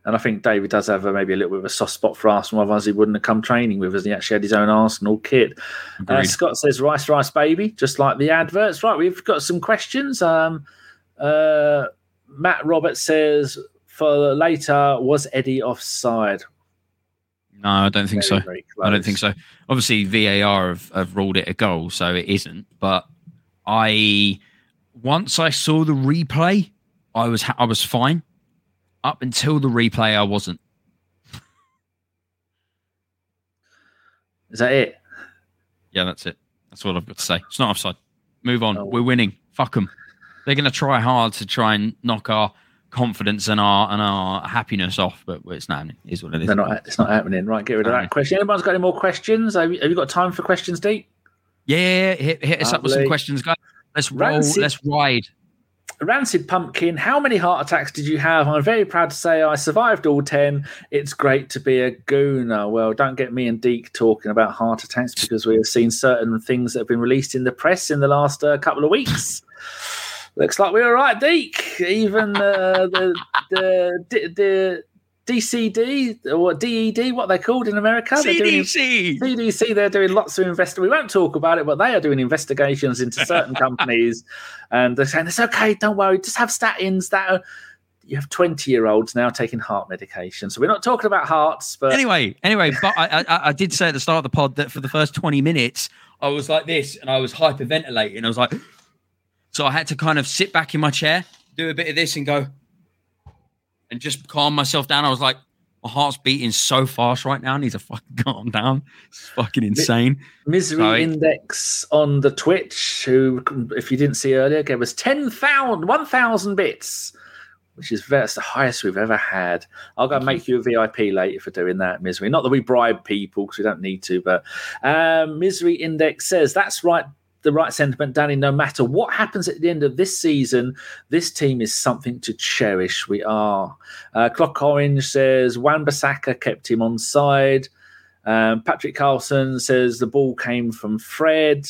And I think David does have a, maybe a little bit of a soft spot for Arsenal, otherwise he wouldn't have come training with us. He actually had his own Arsenal kit. Uh, Scott says, Rice, Rice, baby, just like the adverts. Right, we've got some questions. Um, uh, Matt Roberts says, for later, was Eddie offside? No, I don't think very, so. Very I don't think so. Obviously, V A R have, have ruled it a goal, so it isn't. But I, once I saw the replay, I was I was fine. Up until the replay, I wasn't. Is that it? Yeah, that's it. That's all I've got to say. It's not offside. Move on. Oh. We're winning. Fuck them. They're going to try hard to try and knock our confidence and our and our happiness off, but it's not happening. It is what it is. Not, it's not happening. Right, get rid of okay. that question. Anyone's got any more questions? Have you, have you got time for questions, Dee? Yeah, hit, hit us up with some questions, guys. Let's roll. Rancid. Let's ride. Rancid Pumpkin, how many heart attacks did you have? I'm very proud to say I survived all ten. It's great to be a gooner. Well, don't get me and Deke talking about heart attacks because we have seen certain things that have been released in the press in the last uh, couple of weeks. Looks like we're all right, Deke. Even uh, the, the, the D C D or D E D, what they're called in America. C D C. They're doing, C D C, they're doing lots of invest. We won't talk about it, but they are doing investigations into certain companies. And they're saying, it's okay, don't worry, just have statins. That are, you have twenty-year-olds now taking heart medication. So we're not talking about hearts. But Anyway, anyway, but I, I, I did say at the start of the pod that for the first twenty minutes, I was like this and I was hyperventilating. I was like, so I had to kind of sit back in my chair, do a bit of this and go, and just calm myself down. I was like, my heart's beating so fast right now. I need to fucking calm down. It's fucking insane. Misery so, Index on the Twitch, who, if you didn't see earlier, gave us ten thousand, one thousand bits, which is that's the highest we've ever had. I'll go and make you a V I P later for doing that, Misery. Not that we bribe people because we don't need to, but um, Misery Index says, that's right. The right sentiment, Danny. No matter what happens at the end of this season, this team is something to cherish. We are. Uh, Clock Orange says Wan-Bissaka kept him on side. Um, Patrick Carlson says the ball came from Fred.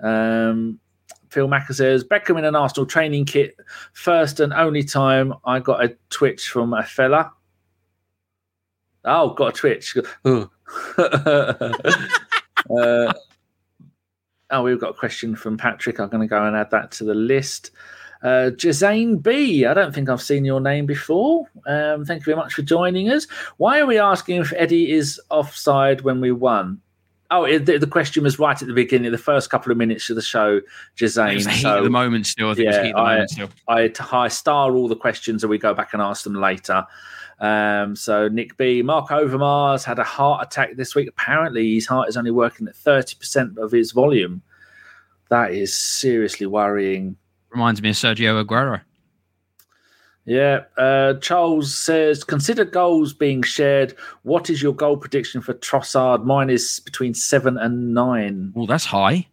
Um, Phil Macker says Beckham in an Arsenal training kit. First and only time I got a twitch from a fella. Oh, got a twitch. uh, Oh, we've got a question from Patrick. I'm going to go and add that to the list. Uh, Jazane B, I don't think I've seen your name before. Um, thank you very much for joining us. Why are we asking if Eddie is offside when we won? Oh, it, the, the question was right at the beginning, the first couple of minutes of the show, Jazane. It was the heat so, of the moment still. I think yeah, it was heat of the I, moment still. I, I star all the questions and we go back and ask them later. Um, so Nick B, Mark Overmars had a heart attack this week. Apparently his heart is only working at thirty percent of his volume. That is seriously worrying. Reminds me of Sergio Aguero. Yeah. Uh, Charles says, consider goals being shared. What is your goal prediction for Trossard? Mine is between seven and nine. Well, that's high.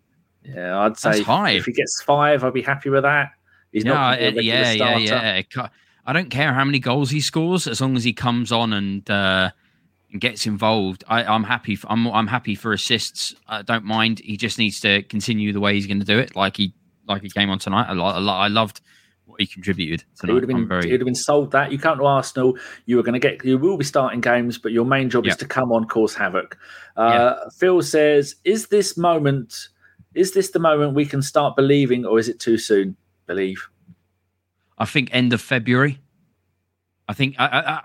Yeah, I'd say if, high. if he gets five, I'd be happy with that. He's no, not going to be a regular starter. Yeah, yeah, yeah. I don't care how many goals he scores, as long as he comes on and uh, and gets involved. I, I'm happy. For, I'm I'm happy for assists. I don't mind. He just needs to continue the way he's going to do it, like he like he came on tonight. I, I, I loved what he contributed tonight. It would have been, very... would have been sold that you come to Arsenal, you were going to get. You will be starting games, but your main job yeah. is to come on, cause havoc. Uh, yeah. Phil says, "Is this moment? Is this the moment we can start believing, or is it too soon? Believe." I think end of February. I think I, I, I,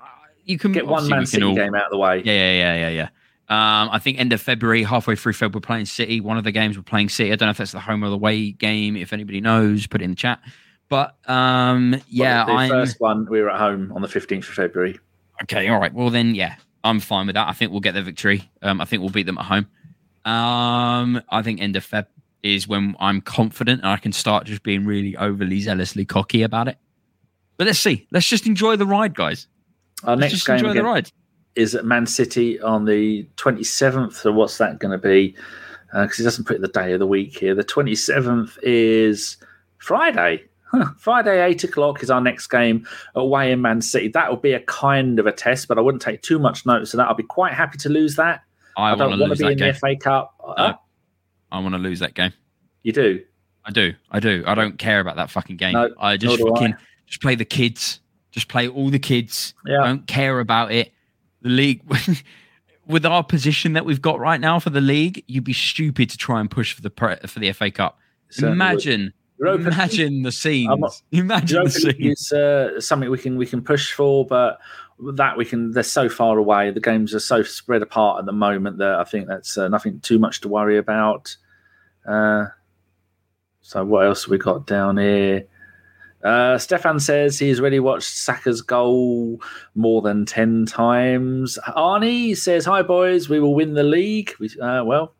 you can get one Man City all, game out of the way. Yeah, yeah, yeah, yeah, yeah. Um, I think end of February, halfway through February, we're playing City. One of the games we're playing City. I don't know if that's the home or the away game. If anybody knows, put it in the chat. But um, yeah, well, the I'm... first one we were at home on the fifteenth of February. Okay, all right. Well then, yeah, I'm fine with that. I think we'll get the victory. Um, I think we'll beat them at home. Um, I think end of Feb is when I'm confident and I can start just being really overly zealously cocky about it. But let's see. Let's just enjoy the ride, guys. Our let's next just game enjoy again. the ride. Is at Man City on the twenty-seventh. So what's that going to be? Because uh, it doesn't put the day of the week here. The twenty-seventh is Friday. Huh. Friday, eight o'clock is our next game away in Man City. That will be a kind of a test, but I wouldn't take too much notice of that. I'll be quite happy to lose that. I, I don't want to be in game. the F A Cup. No, uh, I want to lose that game. You do? I do. I do. I don't care about that fucking game. No, I just fucking I. just play the kids. Just play all the kids. Yeah. I don't care about it. The league, with our position that we've got right now for the league, you'd be stupid to try and push for the for the F A Cup. Certainly imagine, imagine the scenes. Not, imagine the scenes. It's uh, something we can we can push for, but that we can. They're so far away. The games are so spread apart at the moment that I think that's uh, nothing too much to worry about. Uh, so what else have we got down here? Uh, Stefan says he's already watched Saka's goal more than ten times. Arnie says, hi, boys, we will win the league. We, uh, well,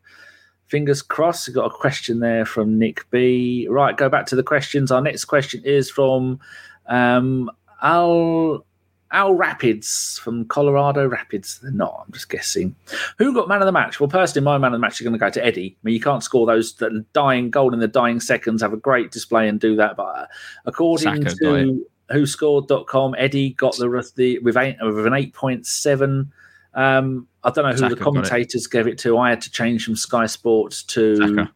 fingers crossed. We've got a question there from Nick B. Right, go back to the questions. Our next question is from um, Al, Al Rapids, from Colorado Rapids. They're not, I'm just guessing. Who got man of the match? Well, personally, my man of the match is going to go to Eddie. I mean, you can't score those the dying goal in the dying seconds, have a great display and do that. But according Saka to who scored dot com, Eddie got the, the with, eight, with an eight point seven. Um, I don't know who Saka the commentators it. gave it to. I had to change from Sky Sports to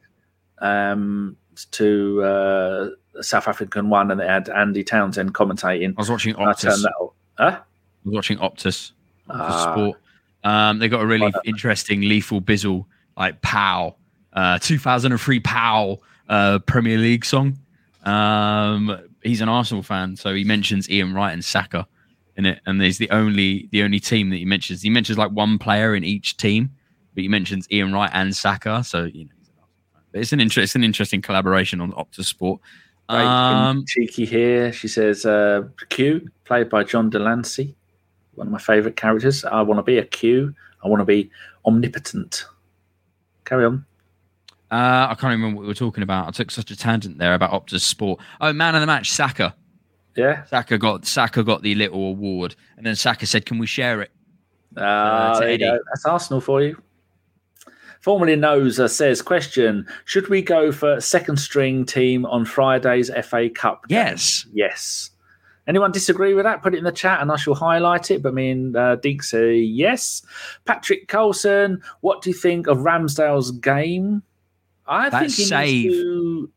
um, to uh, the South African one, and they had Andy Townsend commentating. I was watching Optus. I turned that off. Huh? I was watching Optus for uh, sport. Um, they got a really interesting lethal bizzle, like P O W, uh, two thousand three P O W uh, Premier League song. Um, he's an Arsenal fan, so he mentions Ian Wright and Saka in it, and he's the only the only team that he mentions. He mentions like one player in each team, but he mentions Ian Wright and Saka. So you know, he's an Arsenal fan. But it's an inter- it's an interesting collaboration on Optus Sport. Um, cheeky here, she says uh, Q, played by John Delancey, one of my favourite characters. I want to be a Q. I want to be omnipotent. Carry on. Uh, I can't remember what we were talking about. I took such a tangent there about Optus Sport. Oh, man of the match, Saka. Yeah, Saka got Saka got the little award, and then Saka said, "Can we share it?" Uh, uh, there you go. That's Arsenal for you. Formerly Knows says, question, should we go for second string team on Friday's F A Cup game? Yes. Yes. Anyone disagree with that? Put it in the chat and I shall highlight it. But me and uh, Deke say yes. Patrick Coulson, what do you think of Ramsdale's game? I that think he save. needs to...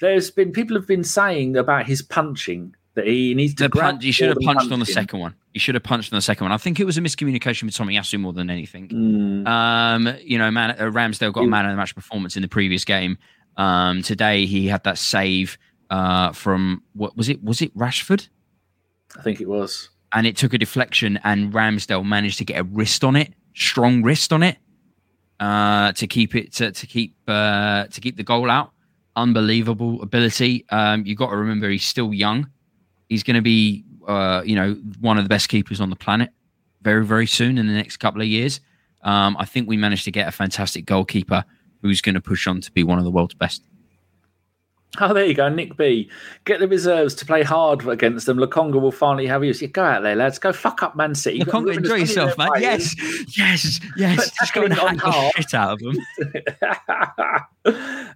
There's been, people have been saying about his punching, that he needs to... Punch, he should have punched punching. on the second one. He should have punched on the second one. I think it was a miscommunication with Tomiyasu more than anything. Mm. Um, you know, man, uh, Ramsdale got a man of the match performance in the previous game. Um, today he had that save uh, from what was it? Was it Rashford? I think it was. And it took a deflection, and Ramsdale managed to get a wrist on it, strong wrist on it, uh, to keep it to, to keep uh, to keep the goal out. Unbelievable ability. Um, you got to remember he's still young. He's going to be. Uh, you know, one of the best keepers on the planet very, very soon in the next couple of years. Um, I think we managed to get a fantastic goalkeeper who's going to push on to be one of the world's best. Oh, there you go, Nick B. Get the reserves to play hard against them. Lokonga will finally have you. So go out there, lads. Go fuck up Man City. Lokonga, enjoy yourself, man. Yes, yes, yes. But just go and hack the shit out of them.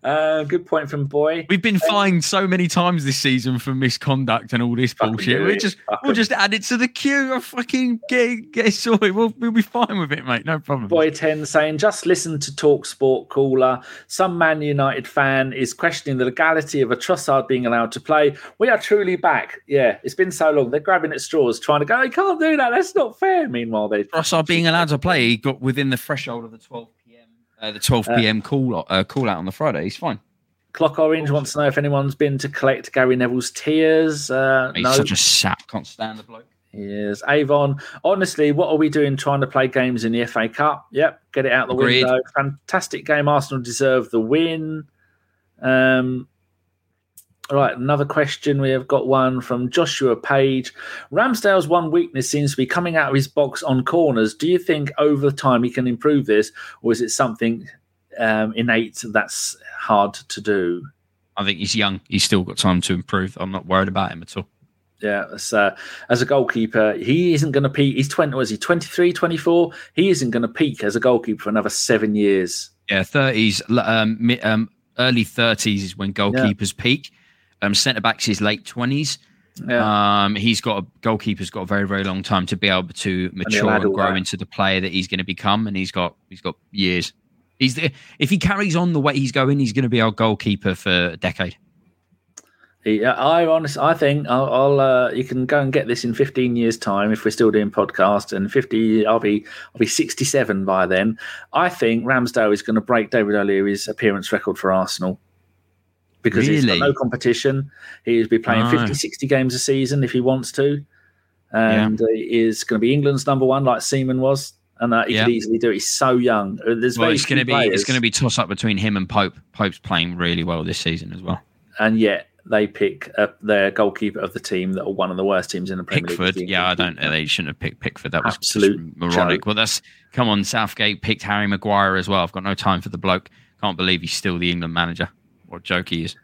uh, good point from Boy. We've been um, fined so many times this season for misconduct and all this bullshit. We just, fuck we'll em. just add it to the queue. I fucking get, get sorted. We'll, we'll be fine with it, mate. No problem. Boy ten saying, just listen to Talk Sport Caller. Some Man United fan is questioning the legality of a Trossard being allowed to play. We are truly back. Yeah, it's been so long. They're grabbing at straws, trying to go, I can't do that. That's not fair. Meanwhile, they Trossard being allowed to play. He got within the threshold of the twelve p.m. Uh, the twelve p.m. Uh, call uh, call out on the Friday. He's fine. Clock Orange awesome. wants to know if anyone's been to collect Gary Neville's tears. Uh, He's no. such a sap. Can't stand the bloke. Yes, Avon. Honestly, what are we doing trying to play games in the F A Cup? Yep, get it out the Agreed. window. Fantastic game. Arsenal deserve the win. Um, all right, another question. We have got one from Joshua Page. Ramsdale's one weakness seems to be coming out of his box on corners. Do you think over time he can improve this, or is it something um, innate that's hard to do? I think he's young. He's still got time to improve. I'm not worried about him at all. Yeah, so as a goalkeeper, he isn't going to peak. He's twenty, was he twenty-three, twenty-four? He isn't going to peak as a goalkeeper for another seven years. Yeah, thirties, um, mid, um, early thirties is when goalkeepers yeah. peak. Um, centre backs is late twenties. Yeah. Um, he's got a goalkeeper's got a very, very long time to be able to mature and, and grow that. into the player that he's going to become. And he's got he's got years. He's the, if he carries on the way he's going, he's going to be our goalkeeper for a decade. Yeah, I honestly, I think I'll, I'll uh, you can go and get this in fifteen years' time if we're still doing podcasts. And fifty, I'll be, I'll be sixty-seven by then. I think Ramsdale is going to break David O'Leary's appearance record for Arsenal because really? he's got no competition. He'll be playing oh. fifty, sixty games a season if he wants to, and yeah. he is going to be England's number one, like Seaman was, and uh, he yeah. could easily do it. He's so young. There's well, it's going to be players. It's going to be toss up between him and Pope. Pope's playing really well this season as well, and yet. They pick up their goalkeeper of the team that are one of the worst teams in the Premier Pickford, League. Yeah, I don't. They shouldn't have picked Pickford. That was absolute moronic. Joke. Well, that's come on. Southgate picked Harry Maguire as well. I've got no time for the bloke. Can't believe he's still the England manager. What a joke he is!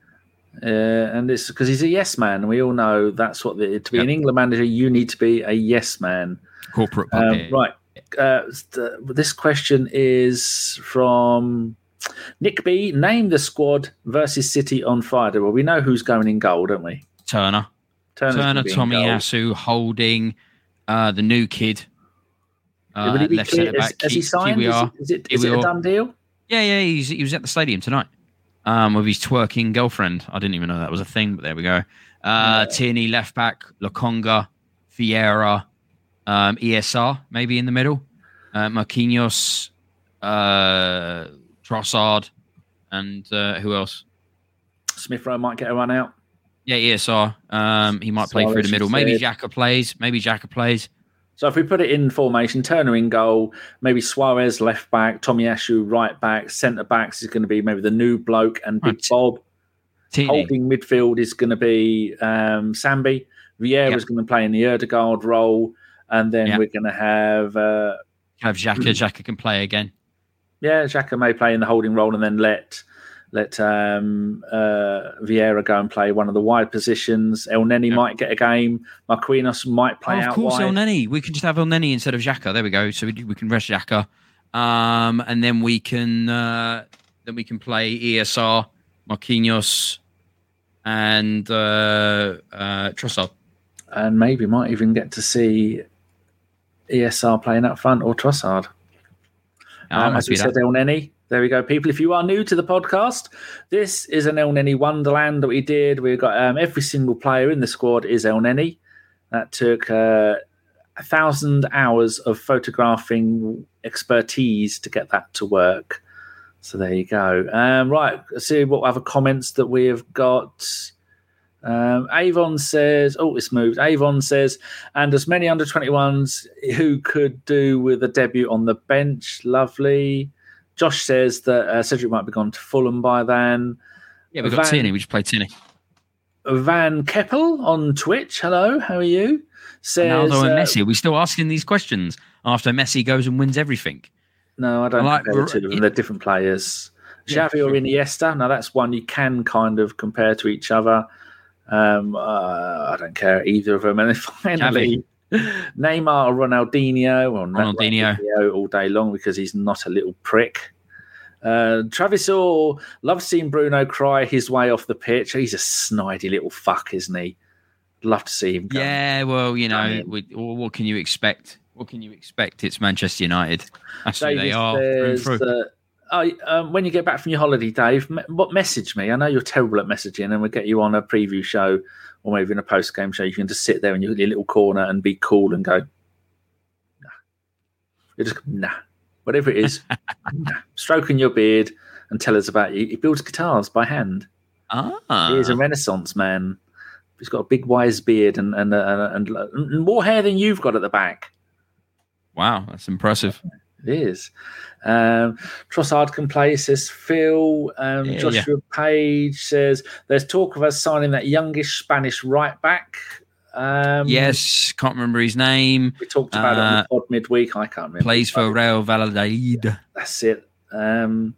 Uh, and it's because he's a yes man. We all know that's what the, to be yep. an England manager. You need to be a yes man. Corporate, um, right? Uh, this question is from. Nick B, name the squad versus City on Friday. Well, we know who's going in goal, don't we? Turner. Turner's Turner, Tomiyasu, Holding, uh, the new kid. Uh, Would he be left clear? Has, has he signed? Is it, is it, is it a done deal? Yeah, yeah. He's, he was at the stadium tonight um, with his twerking girlfriend. I didn't even know that was a thing, but there we go. Uh, yeah. Tierney, left back, Lokonga, Vieira, um, E S R, maybe in the middle. Uh, Marquinhos, uh... Trossard, and uh, who else? Smith Rowe might get a run out. Yeah, E S R. Um, he might play Sorry, through the middle. Maybe Xhaka plays. Maybe Xhaka plays. So if we put it in formation, Turner in goal, maybe Suarez left back, Tomiyasu right back, centre backs is going to be maybe the new bloke and Big right. Bob. T- Holding midfield is going to be um, Sambi. Vieira is yep. going to play in the Odegaard role, and then yep. we're going to have uh, have Xhaka. Xhaka can play again. Yeah, Xhaka may play in the holding role and then let let um, uh, Vieira go and play one of the wide positions. Elneny yeah. might get a game. Marquinhos might play oh, out wide. Of course, wide. Elneny. We can just have Elneny instead of Xhaka. There we go. So we, we can rest Xhaka, um, and then we can uh, then we can play E S R, Marquinhos, and uh, uh, Trossard. And maybe might even get to see E S R playing up front or Trossard. No, um, as we said, Elneny. There we go, people. If you are new to the podcast, this is an Elneny Wonderland that we did. We've got um, every single player in the squad is Elneny. That took a uh, thousand hours of photographing expertise to get that to work. So there you go. Um, right, let's see what other comments that we have got. Um, Avon says, oh, it's moved. Avon says, and as many under twenty-ones who could do with a debut on the bench. Lovely. Josh says that uh, Cedric might be gone to Fulham by then. Yeah, we've Van, got Tierney. We just played Tierney. Van Keppel on Twitch. Hello, how are you? Says, Ronaldo and uh, Messi. Are we still asking these questions after Messi goes and wins everything? No, I don't I like, compare the two of them. They're different players. Yeah, Xavi sure. or Iniesta. Now, that's one you can kind of compare to each other. Um, uh, I don't care either of them. And then finally, Neymar or Ronaldinho, well, Ronaldinho. Ronaldinho all day long because he's not a little prick. Uh, Travis Orr, love seeing Bruno cry his way off the pitch. He's a snidey little fuck, isn't he? Love to see him go. Yeah, well, you know, we, what can you expect? What can you expect? It's Manchester United. That's who they are. Oh, um, when you get back from your holiday, Dave, me- what message me? I know you're terrible at messaging, and we'll get you on a preview show or maybe in a post-game show. You can just sit there in your little corner and be cool and go, nah. You're just, nah. Whatever it is, nah. Stroking your beard and tell us about you. He builds guitars by hand. Ah. He is a Renaissance man. he's got a big wise beard and and, and and more hair than you've got at the back. Wow, that's impressive. It is. Um, Trossard can play, says Phil. Um, yeah, Joshua yeah. Page says there's talk of us signing that youngish Spanish right back. Um, yes, can't remember his name. We talked about uh, it on the pod midweek. I can't remember. Plays for Real Valladolid. Yeah, that's it. Um,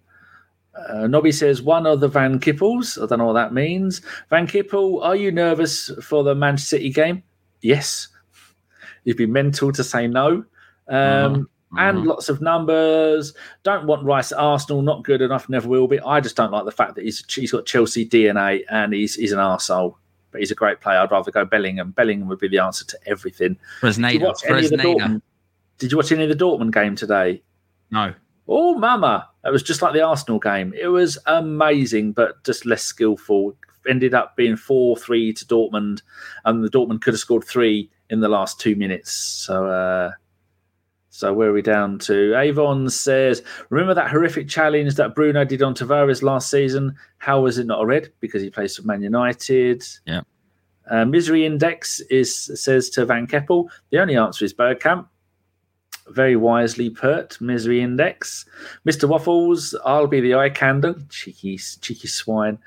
uh, Nobby says one of the Van Kippels. I don't know what that means. Van Kippel, are you nervous for the Manchester City game? Yes. You'd be mental to say no. Um, uh-huh. And mm-hmm. lots of numbers. Don't want Rice at Arsenal. Not good enough. Never will be. I just don't like the fact that he's he's got Chelsea D N A and he's he's an arsehole. But he's a great player. I'd rather go Bellingham. Bellingham would be the answer to everything. Fresneda. Did you watch any of the Dortmund? Did you watch any of the Dortmund game today? No. Oh, mama! It was just like the Arsenal game. It was amazing, but just less skillful. Ended up being four three to Dortmund, and the Dortmund could have scored three in the last two minutes. So. Uh, So where are we down to? Avon says, remember that horrific challenge that Bruno did on Tavares last season? How was it not a red? Because he plays for Man United. Yeah. Uh, Misery Index is says to Van Keppel, the only answer is Bergkamp. Very wisely put, Misery Index. Mister Waffles, I'll be the eye candle. Cheeky, cheeky swine.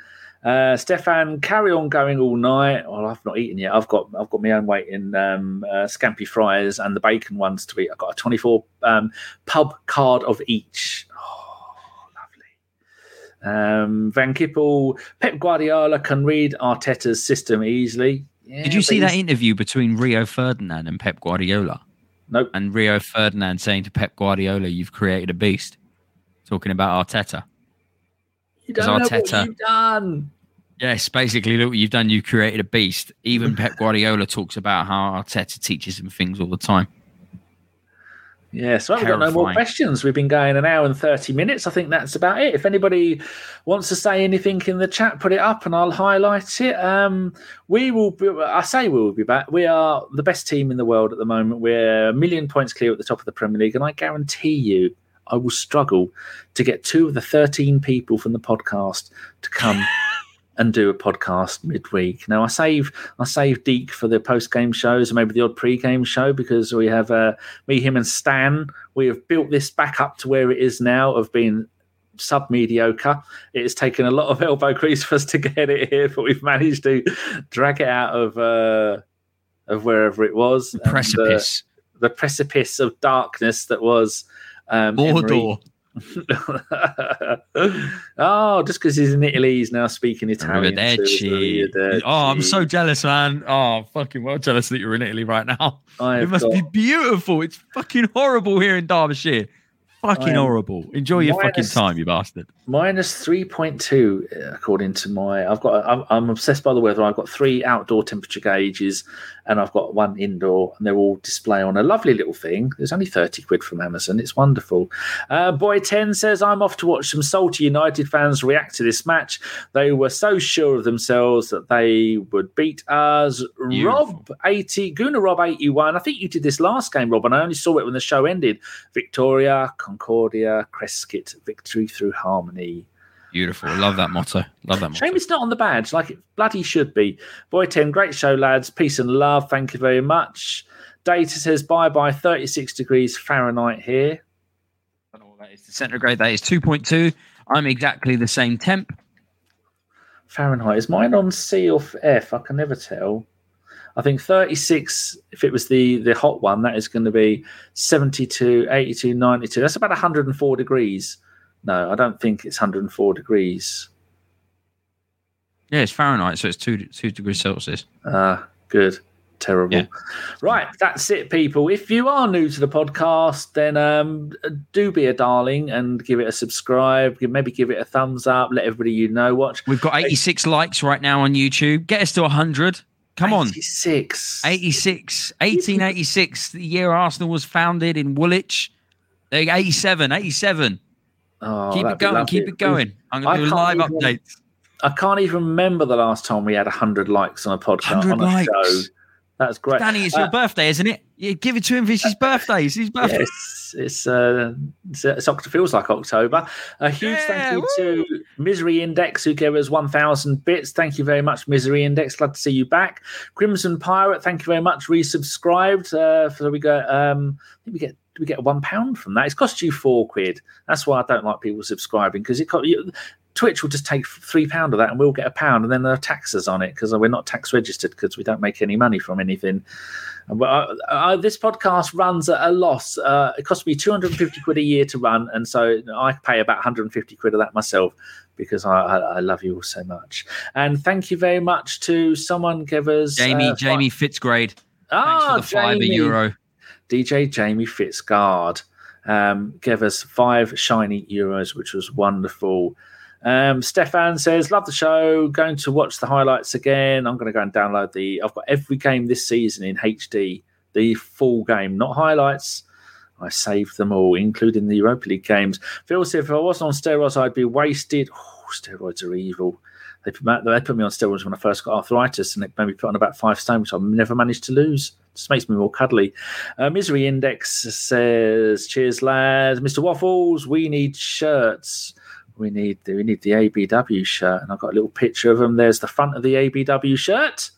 Uh, Stefan, carry on going all night. Well, I've not eaten yet. I've got I've got my own weight in um, uh, scampi fries and the bacon ones to eat. I've got a twenty-four um, pub card of each. Oh, lovely. Um, Van Kippel, Pep Guardiola can read Arteta's system easily. Yeah, did you see that interview between Rio Ferdinand and Pep Guardiola? Nope. And Rio Ferdinand saying to Pep Guardiola, you've created a beast. Talking about Arteta. You don't know Arteta, what you've done. Yes, basically, look what you've done. You've created a beast. Even Pep Guardiola talks about how Arteta teaches him things all the time. Yeah, so I've got no more questions. We've been going an hour and thirty minutes. I think that's about it. If anybody wants to say anything in the chat, put it up and I'll highlight it. Um, we will be, I say we will be back. We are the best team in the world at the moment. We're a million points clear at the top of the Premier League, and I guarantee you, I will struggle to get two of the thirteen people from the podcast to come and do a podcast midweek. Now, I save I save Deke for the post-game shows and maybe the odd pre-game show because we have uh, me, him and Stan. We have built this back up to where it is now of being sub-mediocre. It has taken a lot of elbow grease for us to get it here, but we've managed to drag it out of uh, of wherever it was. The precipice. And, uh, the precipice of darkness that was... Um, Mordor. Oh, just because he's in Italy, he's now speaking Italian. Oh, I'm so jealous, man. Oh, fucking well jealous that you're in Italy right now. It must got... be beautiful. It's fucking horrible here in Derbyshire. Fucking horrible. Enjoy your minus, fucking time, you bastard. Minus three point two, according to my... I've got. I'm, I'm obsessed by the weather. I've got three outdoor temperature gauges and I've got one indoor and they're all display on a lovely little thing. There's only thirty quid from Amazon. It's wonderful. Uh, Boy ten says, I'm off to watch some salty United fans react to this match. They were so sure of themselves that they would beat us. Beautiful. Rob eighty, Guna Rob eighty-one. I think you did this last game, Rob, and I only saw it when the show ended. Victoria, Concordia, Crescit, victory through harmony. Beautiful. Love that motto. Love that motto. Shame it's not on the badge like it bloody should be. Boy ten, great show, lads. Peace and love. Thank you very much. Data says bye-bye, thirty-six degrees Fahrenheit here. I don't know what that is. The centigrade, that is two point two. I'm exactly the same temp. Fahrenheit. Is mine on C or F? I can never tell. I think thirty-six, if it was the, the hot one, that is going to be seventy-two, eighty-two, ninety-two. That's about one hundred four degrees. No, I don't think it's one hundred four degrees. Yeah, it's Fahrenheit, so it's two, two degrees Celsius. Ah, uh, good. Terrible. Yeah. Right, that's it, people. If you are new to the podcast, then um, do be a darling and give it a subscribe. Maybe give it a thumbs up. Let everybody you know watch. We've got eighty-six likes right now on YouTube. Get us to one hundred. Come on. eighty-six. eighty-six. eighteen eighty-six, the year Arsenal was founded in Woolwich. eighty-seven. eighty-seven. Oh, keep it going, keep it going. I'm going to do live even, updates. I can't even remember the last time we had one hundred likes on a podcast, on a likes. show. That's great. Danny, it's uh, your birthday, isn't it? You give it to him. It's his birthday. It's his birthday. Yeah, it's it's, uh, it's, it's it feels like October. A huge yeah, thank you woo. to Misery Index, who gave us one thousand bits. Thank you very much, Misery Index. Glad to see you back. Crimson Pirate, thank you very much. Resubscribed. Uh, so we go. Um, I think we get. Do we get one pound from that? It's cost you four quid. That's why I don't like people subscribing, because it co- you, Twitch will just take three pound of that, and we'll get a pound, and then there are taxes on it because we're not tax registered, because we don't make any money from anything. And I, I, this podcast runs at a loss. Uh, it costs me two hundred and fifty quid a year to run, and so I pay about one hundred and fifty quid of that myself, because I, I, I love you all so much. And thank you very much to someone gave us Jamie uh, Jamie Fitzgrade. Ah, thanks for the Jamie. five euro. D J Jamie Fitzgard um, gave us five shiny euros, which was wonderful. Um, Stefan says, love the show. Going to watch the highlights again. I'm going to go and download the... I've got every game this season in H D, the full game, not highlights. I saved them all, including the Europa League games. Phil said, if I wasn't on steroids, I'd be wasted. Oh, steroids are evil. They put me on steroids when I first got arthritis, and it made me put on about five stone, which I've never managed to lose. Just makes me more cuddly. Uh, Misery Index says, cheers, lads. Mister Waffles, we need shirts. We need the, we need the A B W shirt. And I've got a little picture of them. There's the front of the A B W shirt.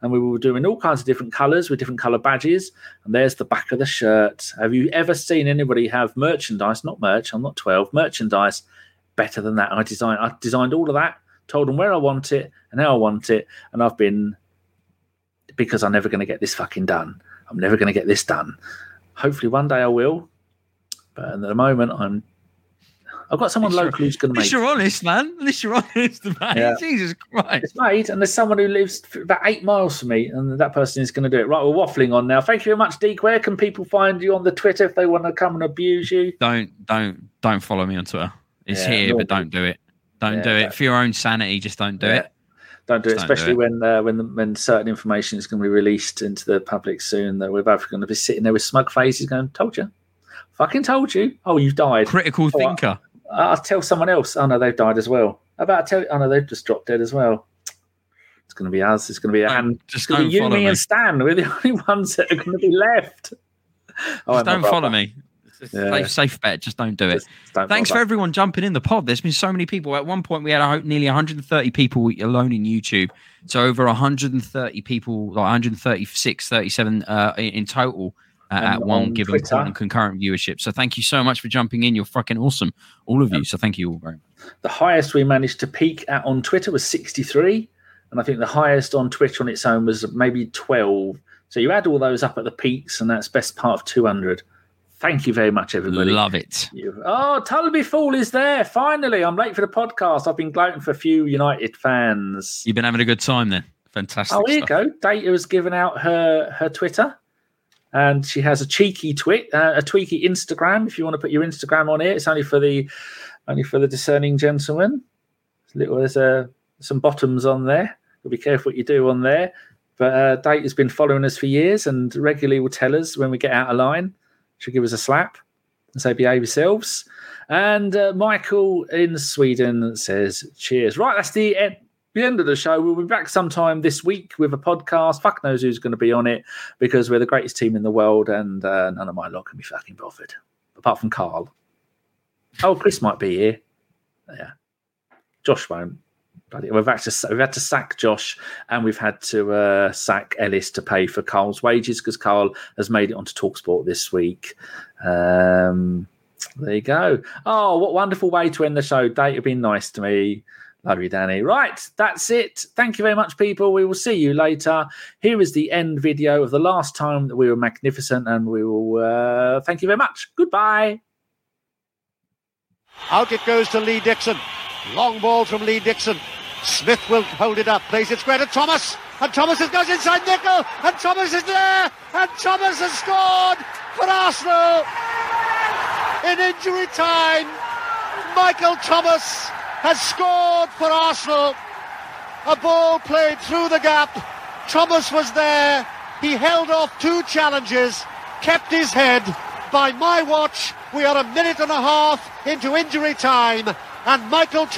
And we were doing all kinds of different colours with different colour badges. And there's the back of the shirt. Have you ever seen anybody have merchandise, not merch, I'm not twelve, merchandise better than that? I designed, I designed all of that, told them where I want it and how I want it. And I've been... because I'm never going to get this fucking done. I'm never going to get this done. Hopefully one day I will. But at the moment, I'm... I've got someone local who's going to make... At least you're honest, man. At least you're honest, man. Yeah. Jesus Christ. It's made, and there's someone who lives about eight miles from me, and that person is going to do it. Right, we're waffling on now. Thank you very much, Deke. Where can people find you on the Twitter if they want to come and abuse you? Don't, don't, don't follow me on Twitter. It's yeah, here, but don't do it. Don't yeah, do it. Don't. For your own sanity, just don't do yeah. it. Don't do it, Don't especially do it. when uh, when the, when certain information is going to be released into the public soon. That we're both going to be sitting there with smug faces, going, "Told you, fucking told you." Oh, you've died. Critical oh, thinker. I, I'll tell someone else. Oh no, they've died as well. About to tell. Oh no, they've just dropped dead as well. It's going to be us. It's going to be and just it's going to be you, me, me, and Stan. We're the only ones that are going to be left. Oh, just don't follow me. Yeah. Safe, safe bet. Just don't do it. Don't Thanks for that. everyone jumping in the pod. There's been so many people. At one point, we had nearly one hundred thirty people alone in YouTube. So over one hundred thirty people, like one hundred thirty-six, thirty-seven uh, in total uh, at on one given Twitter. point and concurrent viewership. So thank you so much for jumping in. You're fucking awesome, all of you. So thank you all very much. The highest we managed to peak at on Twitter was sixty-three, and I think the highest on Twitch on its own was maybe twelve. So you add all those up at the peaks, and that's best part of two hundred. Thank you very much, everybody. Love it. Oh, Tulby Fool is there. Finally, I'm late for the podcast. I've been gloating for a few United fans. You've been having a good time then. Fantastic. Oh, here stuff. you go. Data has given out her, her Twitter. And she has a cheeky twit, uh, a tweaky Instagram. If you want to put your Instagram on here, it's only for the only for the discerning gentleman. There's, a little, there's a, some bottoms on there. You'll be careful what you do on there. But uh, Data has been following us for years and regularly will tell us when we get out of line. Should give us a slap and say, behave yourselves. And uh, Michael in Sweden says, cheers. Right, that's the end, the end of the show. We'll be back sometime this week with a podcast. Fuck knows who's going to be on it, because we're the greatest team in the world, and uh, none of my lot can be fucking bothered, apart from Carl. Oh, Chris might be here. Yeah. Josh won't. We've had, to, we've had to sack Josh, and we've had to uh, sack Ellis to pay for Carl's wages, because Carl has made it onto TalkSport this week. Um, there you go. Oh, what wonderful way to end the show. Date have been nice to me. Love you, Danny. Right, that's it. Thank you very much, people. We will see you later. Here is the end video of the last time that we were magnificent, and we will uh, thank you very much. Goodbye. Out it goes to Lee Dixon. Long ball from Lee Dixon. Smith will hold it up, plays it square to Thomas, and Thomas goes inside Nicol, and Thomas is there, and Thomas has scored for Arsenal in injury time. Michael Thomas has scored for Arsenal. A ball played through the gap. Thomas was there. He held off two challenges, kept his head. By my watch, we are a minute and a half into injury time, and Michael Thomas